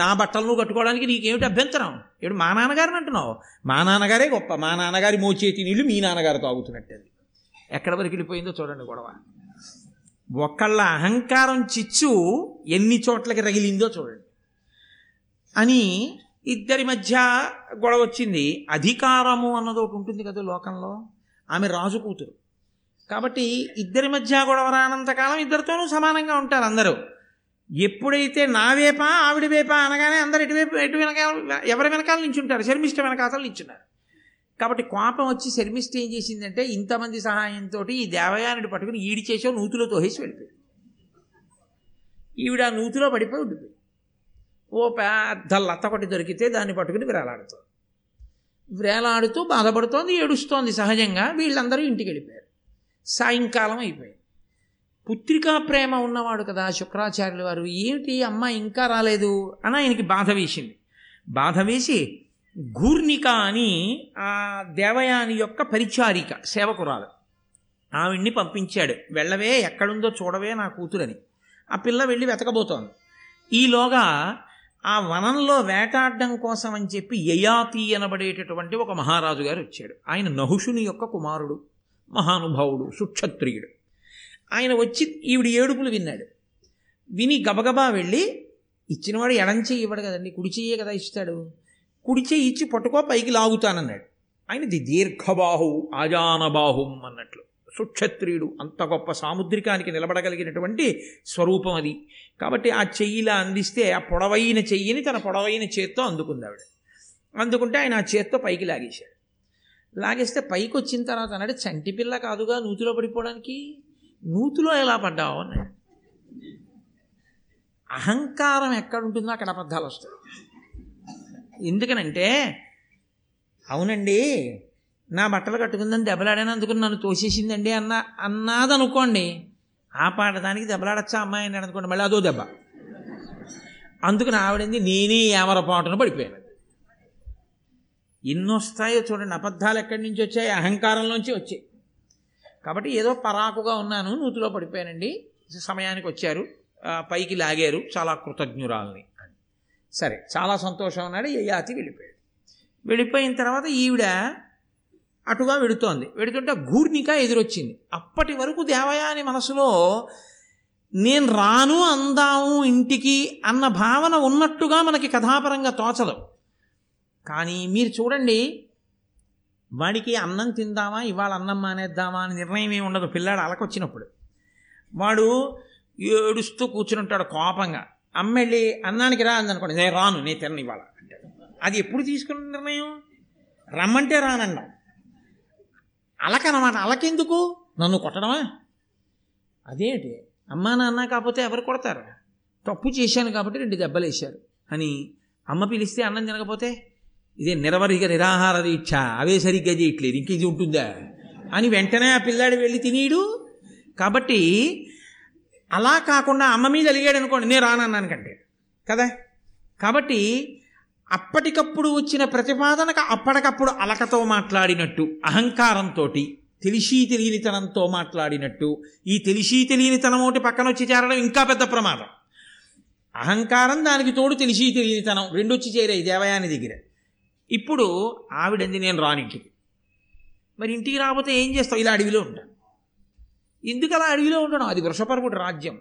నా బట్టలను కట్టుకోవడానికి నీకేమిటి అభ్యంతరం? ఇప్పుడు మా నాన్నగారిని అంటున్నావు, మా నాన్నగారే గొప్ప, మా నాన్నగారి మోచేతి నీళ్ళు మీ నాన్నగారు తాగుతున్నట్టేది. ఎక్కడి వరకు వెళ్ళిపోయిందో చూడండి గొడవ. ఒకళ్ళ అహంకారం చిచ్చు ఎన్ని చోట్లకి రగిలిందో చూడండి అని ఇద్దరి మధ్య గొడవ వచ్చింది. అధికారము అన్నది ఒకటి ఉంటుంది కదా లోకంలో, ఆమె రాజు కూతురు కాబట్టి ఇద్దరి మధ్య గొడవ రానంతకాలం ఇద్దరితోనూ సమానంగా ఉంటారు అందరూ. ఎప్పుడైతే నా వేపా ఆవిడ వేపా అనగానే అందరు ఎటు ఎవరి వెనకాల నించుంటారు, శర్మిష్ఠ వెనకాతలు నించున్నారు. కాబట్టి కోపం వచ్చి శర్మిష్ఠ ఏం చేసిందంటే ఇంతమంది సహాయంతో ఈ దేవయానుడు పట్టుకుని ఈడి చేసో నూతులో తోహేసి వెళ్ళిపోయి, ఈవిడ నూతులో పడిపోయి ఉండిపోయి. ఓ పెద్ద లత్త ఒకటి దొరికితే దాన్ని పట్టుకుని వ్రేలాడుతూ బాధపడుతోంది, ఏడుస్తోంది. సహజంగా వీళ్ళందరూ ఇంటికి వెళ్ళిపోయారు. సాయంకాలం అయిపోయింది. పుత్రికా ప్రేమ ఉన్నవాడు కదా శుక్రాచార్యుల వారు, ఏమిటి అమ్మ ఇంకా రాలేదు అని ఆయనకి బాధ వేసింది. బాధ వేసి గూర్ణిక అని ఆ దేవయాని యొక్క పరిచారిక సేవకురాలు ఆవిడ్ని పంపించాడు. వెళ్ళవే, ఎక్కడుందో చూడవే నా కూతురని. ఆ పిల్ల వెళ్ళి వెతకబోతోంది. ఈలోగా ఆ వనంలో వేటాడడం కోసం అని చెప్పి యయాతి అనబడేటటువంటి ఒక మహారాజు గారు వచ్చాడు. ఆయన నహుషుని యొక్క కుమారుడు, మహానుభావుడు, సుక్షత్రియుడు. ఆయన వచ్చి ఈవిడ ఏడుపులు విన్నాడు. విని గబగబా వెళ్ళి, ఇచ్చినవాడు ఎడంచెయ్యి ఇవ్వడు కదండి, కుడిచెయ్యే కదా ఇస్తాడు, కుడిచెయ్యి ఇచ్చి పట్టుకో పైకి లాగుతానన్నాడు. ఆయనది దీర్ఘబాహు ఆజానబాహుం అన్నట్లు, సుక్షత్రియుడు, అంత గొప్ప సాముద్రికానికి నిలబడగలిగినటువంటి స్వరూపం అది. కాబట్టి ఆ చెయ్యిలా అందిస్తే ఆ పొడవైన చెయ్యిని తన పొడవైన చేత్తో అందుకుంది ఆవిడ. అందుకుంటే ఆయన ఆ చేత్తో పైకి లాగేశాడు. లాగేస్తే పైకి వచ్చిన తర్వాత అన్నాడు, చంటి పిల్ల కాదుగా నూతిలో పడిపోవడానికి, నూతిలో ఎలా పడ్డావు అన్నాడు. అహంకారం ఎక్కడుంటుందో అక్కడ అబద్ధాలు వస్తాయి. ఎందుకనంటే, అవునండి నా బట్టలు కట్టుకుందని దెబ్బలాడానందుకు నన్ను తోసేసిందండి అన్నది అనుకోండి, ఆ పాడదానికి దెబ్బలాడచ్చా అమ్మాయి అని అనుకోండి, మళ్ళీ అదో దెబ్బ. అందుకని ఆవిడంది నేనే ఏమరపాటును పడిపోయాను. ఎన్నొస్తాయో చూడండి, అబద్ధాలు ఎక్కడి నుంచి వచ్చాయి? అహంకారంలోంచి వచ్చాయి. కాబట్టి ఏదో పరాకుగా ఉన్నాను, నూతిలో పడిపోయానండి, సమయానికి వచ్చారు, పైకి లాగారు, చాలా కృతజ్ఞురాలని. సరే, చాలా సంతోషం అన్నాడు, యయాతి వెళ్ళిపోయాడు. వెళ్ళిపోయిన తర్వాత ఈవిడ అటుగా వెడుతోంది. వెడుతుంటే గూర్ణిక ఎదురొచ్చింది. అప్పటి వరకు దేవయాని మనసులో నేను రాను అందాము ఇంటికి అన్న భావన ఉన్నట్టుగా మనకి కథాపరంగా తోచదు. కానీ మీరు చూడండి, వాడికి అన్నం తిందామా, ఇవాళ అన్నం మానేద్దామా అని నిర్ణయం ఏమి ఉండదు. పిల్లాడు అలకొచ్చినప్పుడు వాడు ఏడుస్తూ కూర్చుని ఉంటాడు కోపంగా. అమ్మ వెళ్ళి అన్నానికి రా అందనుకోండి, నేను రాను, నేను తినను ఇవాళ అంటాడు. అది ఎప్పుడు తీసుకున్న నిర్ణయం? రమ్మంటే రానండి, అలకనమాట. అలకెందుకు? నన్ను కొట్టడమా? అదేంటి, అమ్మా నాన్న కాకపోతే ఎవరు కొడతారు? తప్పు చేశాను కాబట్టి 2 దెబ్బలు వేశారు అని అమ్మ పిలిస్తే అన్నం తినకపోతే ఇదే నిరవధిక నిరాహార దీక్ష, అవే సరిగ్గా చేయట్లేదు, ఇంక ఇది ఉంటుందా అని వెంటనే ఆ పిల్లాడు వెళ్ళి తినేడు. కాబట్టి అలా కాకుండా అమ్మ మీద అలిగాడు అనుకోండి, నేను రానన్నాను కంటే కదా. కాబట్టి అప్పటికప్పుడు వచ్చిన ప్రతిపాదనకు అప్పటికప్పుడు అలకతో మాట్లాడినట్టు, అహంకారంతో, తెలిసి తెలియనితనంతో మాట్లాడినట్టు. ఈ తెలిసి తెలియనితనం ఒకటి పక్కన వచ్చి చేరడం ఇంకా పెద్ద ప్రమాదం. అహంకారం దానికి తోడు తెలిసి తెలియనితనం రెండు వచ్చి చేరాయి దేవయాని దగ్గర. ఇప్పుడు ఆవిడంది నేను రానింటికి. మరి ఇంటికి రాకపోతే ఏం చేస్తావు? ఇలా అడవిలో ఉంటాను. ఎందుకు అలా అడవిలో ఉండడం? అది వృషపర్వుడి రాజ్యం,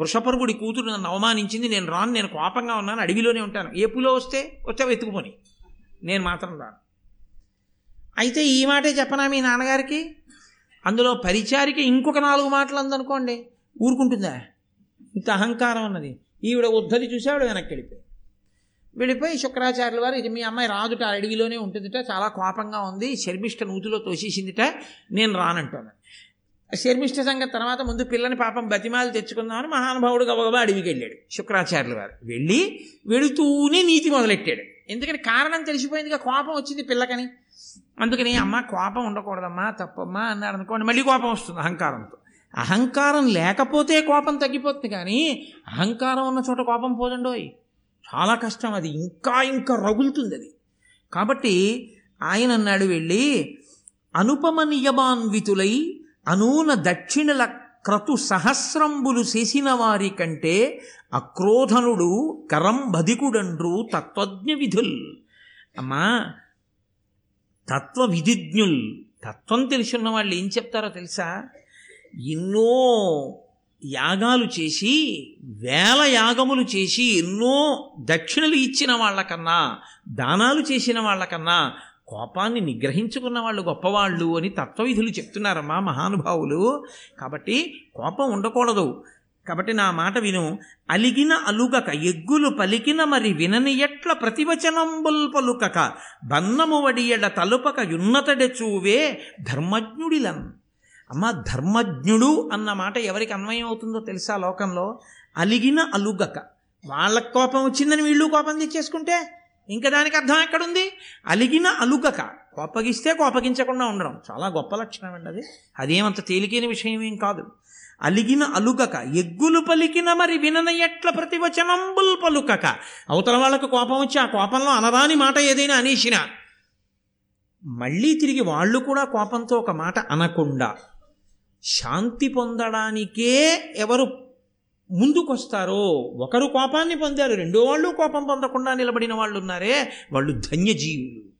వృషపర్వుడి కూతురు నన్ను అవమానించింది, నేను రాను, నేను కోపంగా ఉన్నాను, అడవిలోనే ఉంటాను, ఏ పూలో వస్తే వచ్చా వెతుకుపోని, నేను మాత్రం రాను. అయితే ఈ మాటే చెప్పనా మీ నాన్నగారికి? అందులో పరిచారికి ఇంకొక 4 మాటలు అందనుకోండి, ఊరుకుంటుందా? ఇంత అహంకారం అన్నది. ఈవిడ ఉద్ధతి చూసి ఆవిడ వెనక్కి వెళ్ళిపోయి శుక్రాచార్యుల వారు, ఇది మీ అమ్మాయి రాదుట, అడవిలోనే ఉంటుందిట, చాలా కోపంగా ఉంది, శర్మిష్ఠ నూతిలో తోసేసిందిట, నేను రానంటాను. శర్మిష్ఠ సంగతి తర్వాత, ముందు పిల్లని పాపం బతిమాలు తెచ్చుకుందామని మహానుభావుడు గబగబా అడవికి వెళ్ళాడు శుక్రాచార్యుల వారు. వెళ్ళి వెళుతూనే నీతి మొదలెట్టాడు. ఎందుకని? కారణం తెలిసిపోయిందిగా, కోపం వచ్చింది పిల్లకని. అందుకని అమ్మ కోపం ఉండకూడదమ్మా, తప్పమ్మా అన్నాడు అనుకోండి, మళ్ళీ కోపం వస్తుంది అహంకారంతో. అహంకారం లేకపోతే కోపం తగ్గిపోతుంది, కానీ అహంకారం ఉన్న చోట కోపం పోదండోయ్, చాలా కష్టం, అది ఇంకా ఇంకా రగులుతుంది అది. కాబట్టి ఆయన అన్నాడు, వెళ్ళి అనుపమనియమాన్వితులై అనూన దక్షిణల క్రతు సహస్రంబులు చేసిన వారి కంటే అక్రోధనుడు కరంబధికుడండ్రు తత్వజ్ఞ విధుల్. అమ్మా, తత్వ విధిజ్ఞుల్, తత్వం తెలిసిన వాళ్ళు ఏం చెప్తారో తెలుసా? ఎన్నో యాగాలు చేసి, 1000 యాగములు చేసి, ఎన్నో దక్షిణలు ఇచ్చిన వాళ్ళకన్నా, దానాలు చేసిన వాళ్ళకన్నా కోపాన్ని నిగ్రహించుకున్న వాళ్ళు గొప్పవాళ్ళు అని తత్వవిధులు చెప్తున్నారమ్మా మహానుభావులు. కాబట్టి కోపం ఉండకూడదు. కాబట్టి నా మాట విను. అలిగిన అలుగక ఎగ్గులు పలికిన మరి వినని ఎట్ల ప్రతివచనంబుల్ పలుకక బన్నము వడియడ తలుపక యున్నతడె చూవే ధర్మజ్ఞుడిలన్. అమ్మ, ధర్మజ్ఞుడు అన్న మాట ఎవరికి అన్వయం అవుతుందో తెలుసా లోకంలో? అలిగిన అలుగక. వాళ్ళకు కోపం వచ్చిందని వీళ్ళు కోపం తెచ్చేసుకుంటే ఇంకా దానికి అర్థం ఎక్కడుంది? అలిగిన అలుగక, కోపగిస్తే కోపగించకుండా ఉండడం చాలా గొప్ప లక్షణం అండి అది. అదేమంత తేలికైన విషయం ఏం కాదు. అలిగిన అలుగక ఎగ్గులు పలికిన మరి వినన ఎట్ల ప్రతివచనంబుల్ పలుకక. అవతల వాళ్ళకు కోపం వచ్చి ఆ కోపంలో అనరాని మాట ఏదైనా అనేసినా మళ్ళీ తిరిగి వాళ్ళు కూడా కోపంతో ఒక మాట అనకుండా, శాంతి పొందడానికే ఎవరు ముందుకొస్తారో, ఒకరు కోపాన్ని పొందారు, 2 వాళ్ళు కోపం పొందకుండా నిలబడిన వాళ్ళు ఉన్నారే, వాళ్ళు ధన్యజీవులు.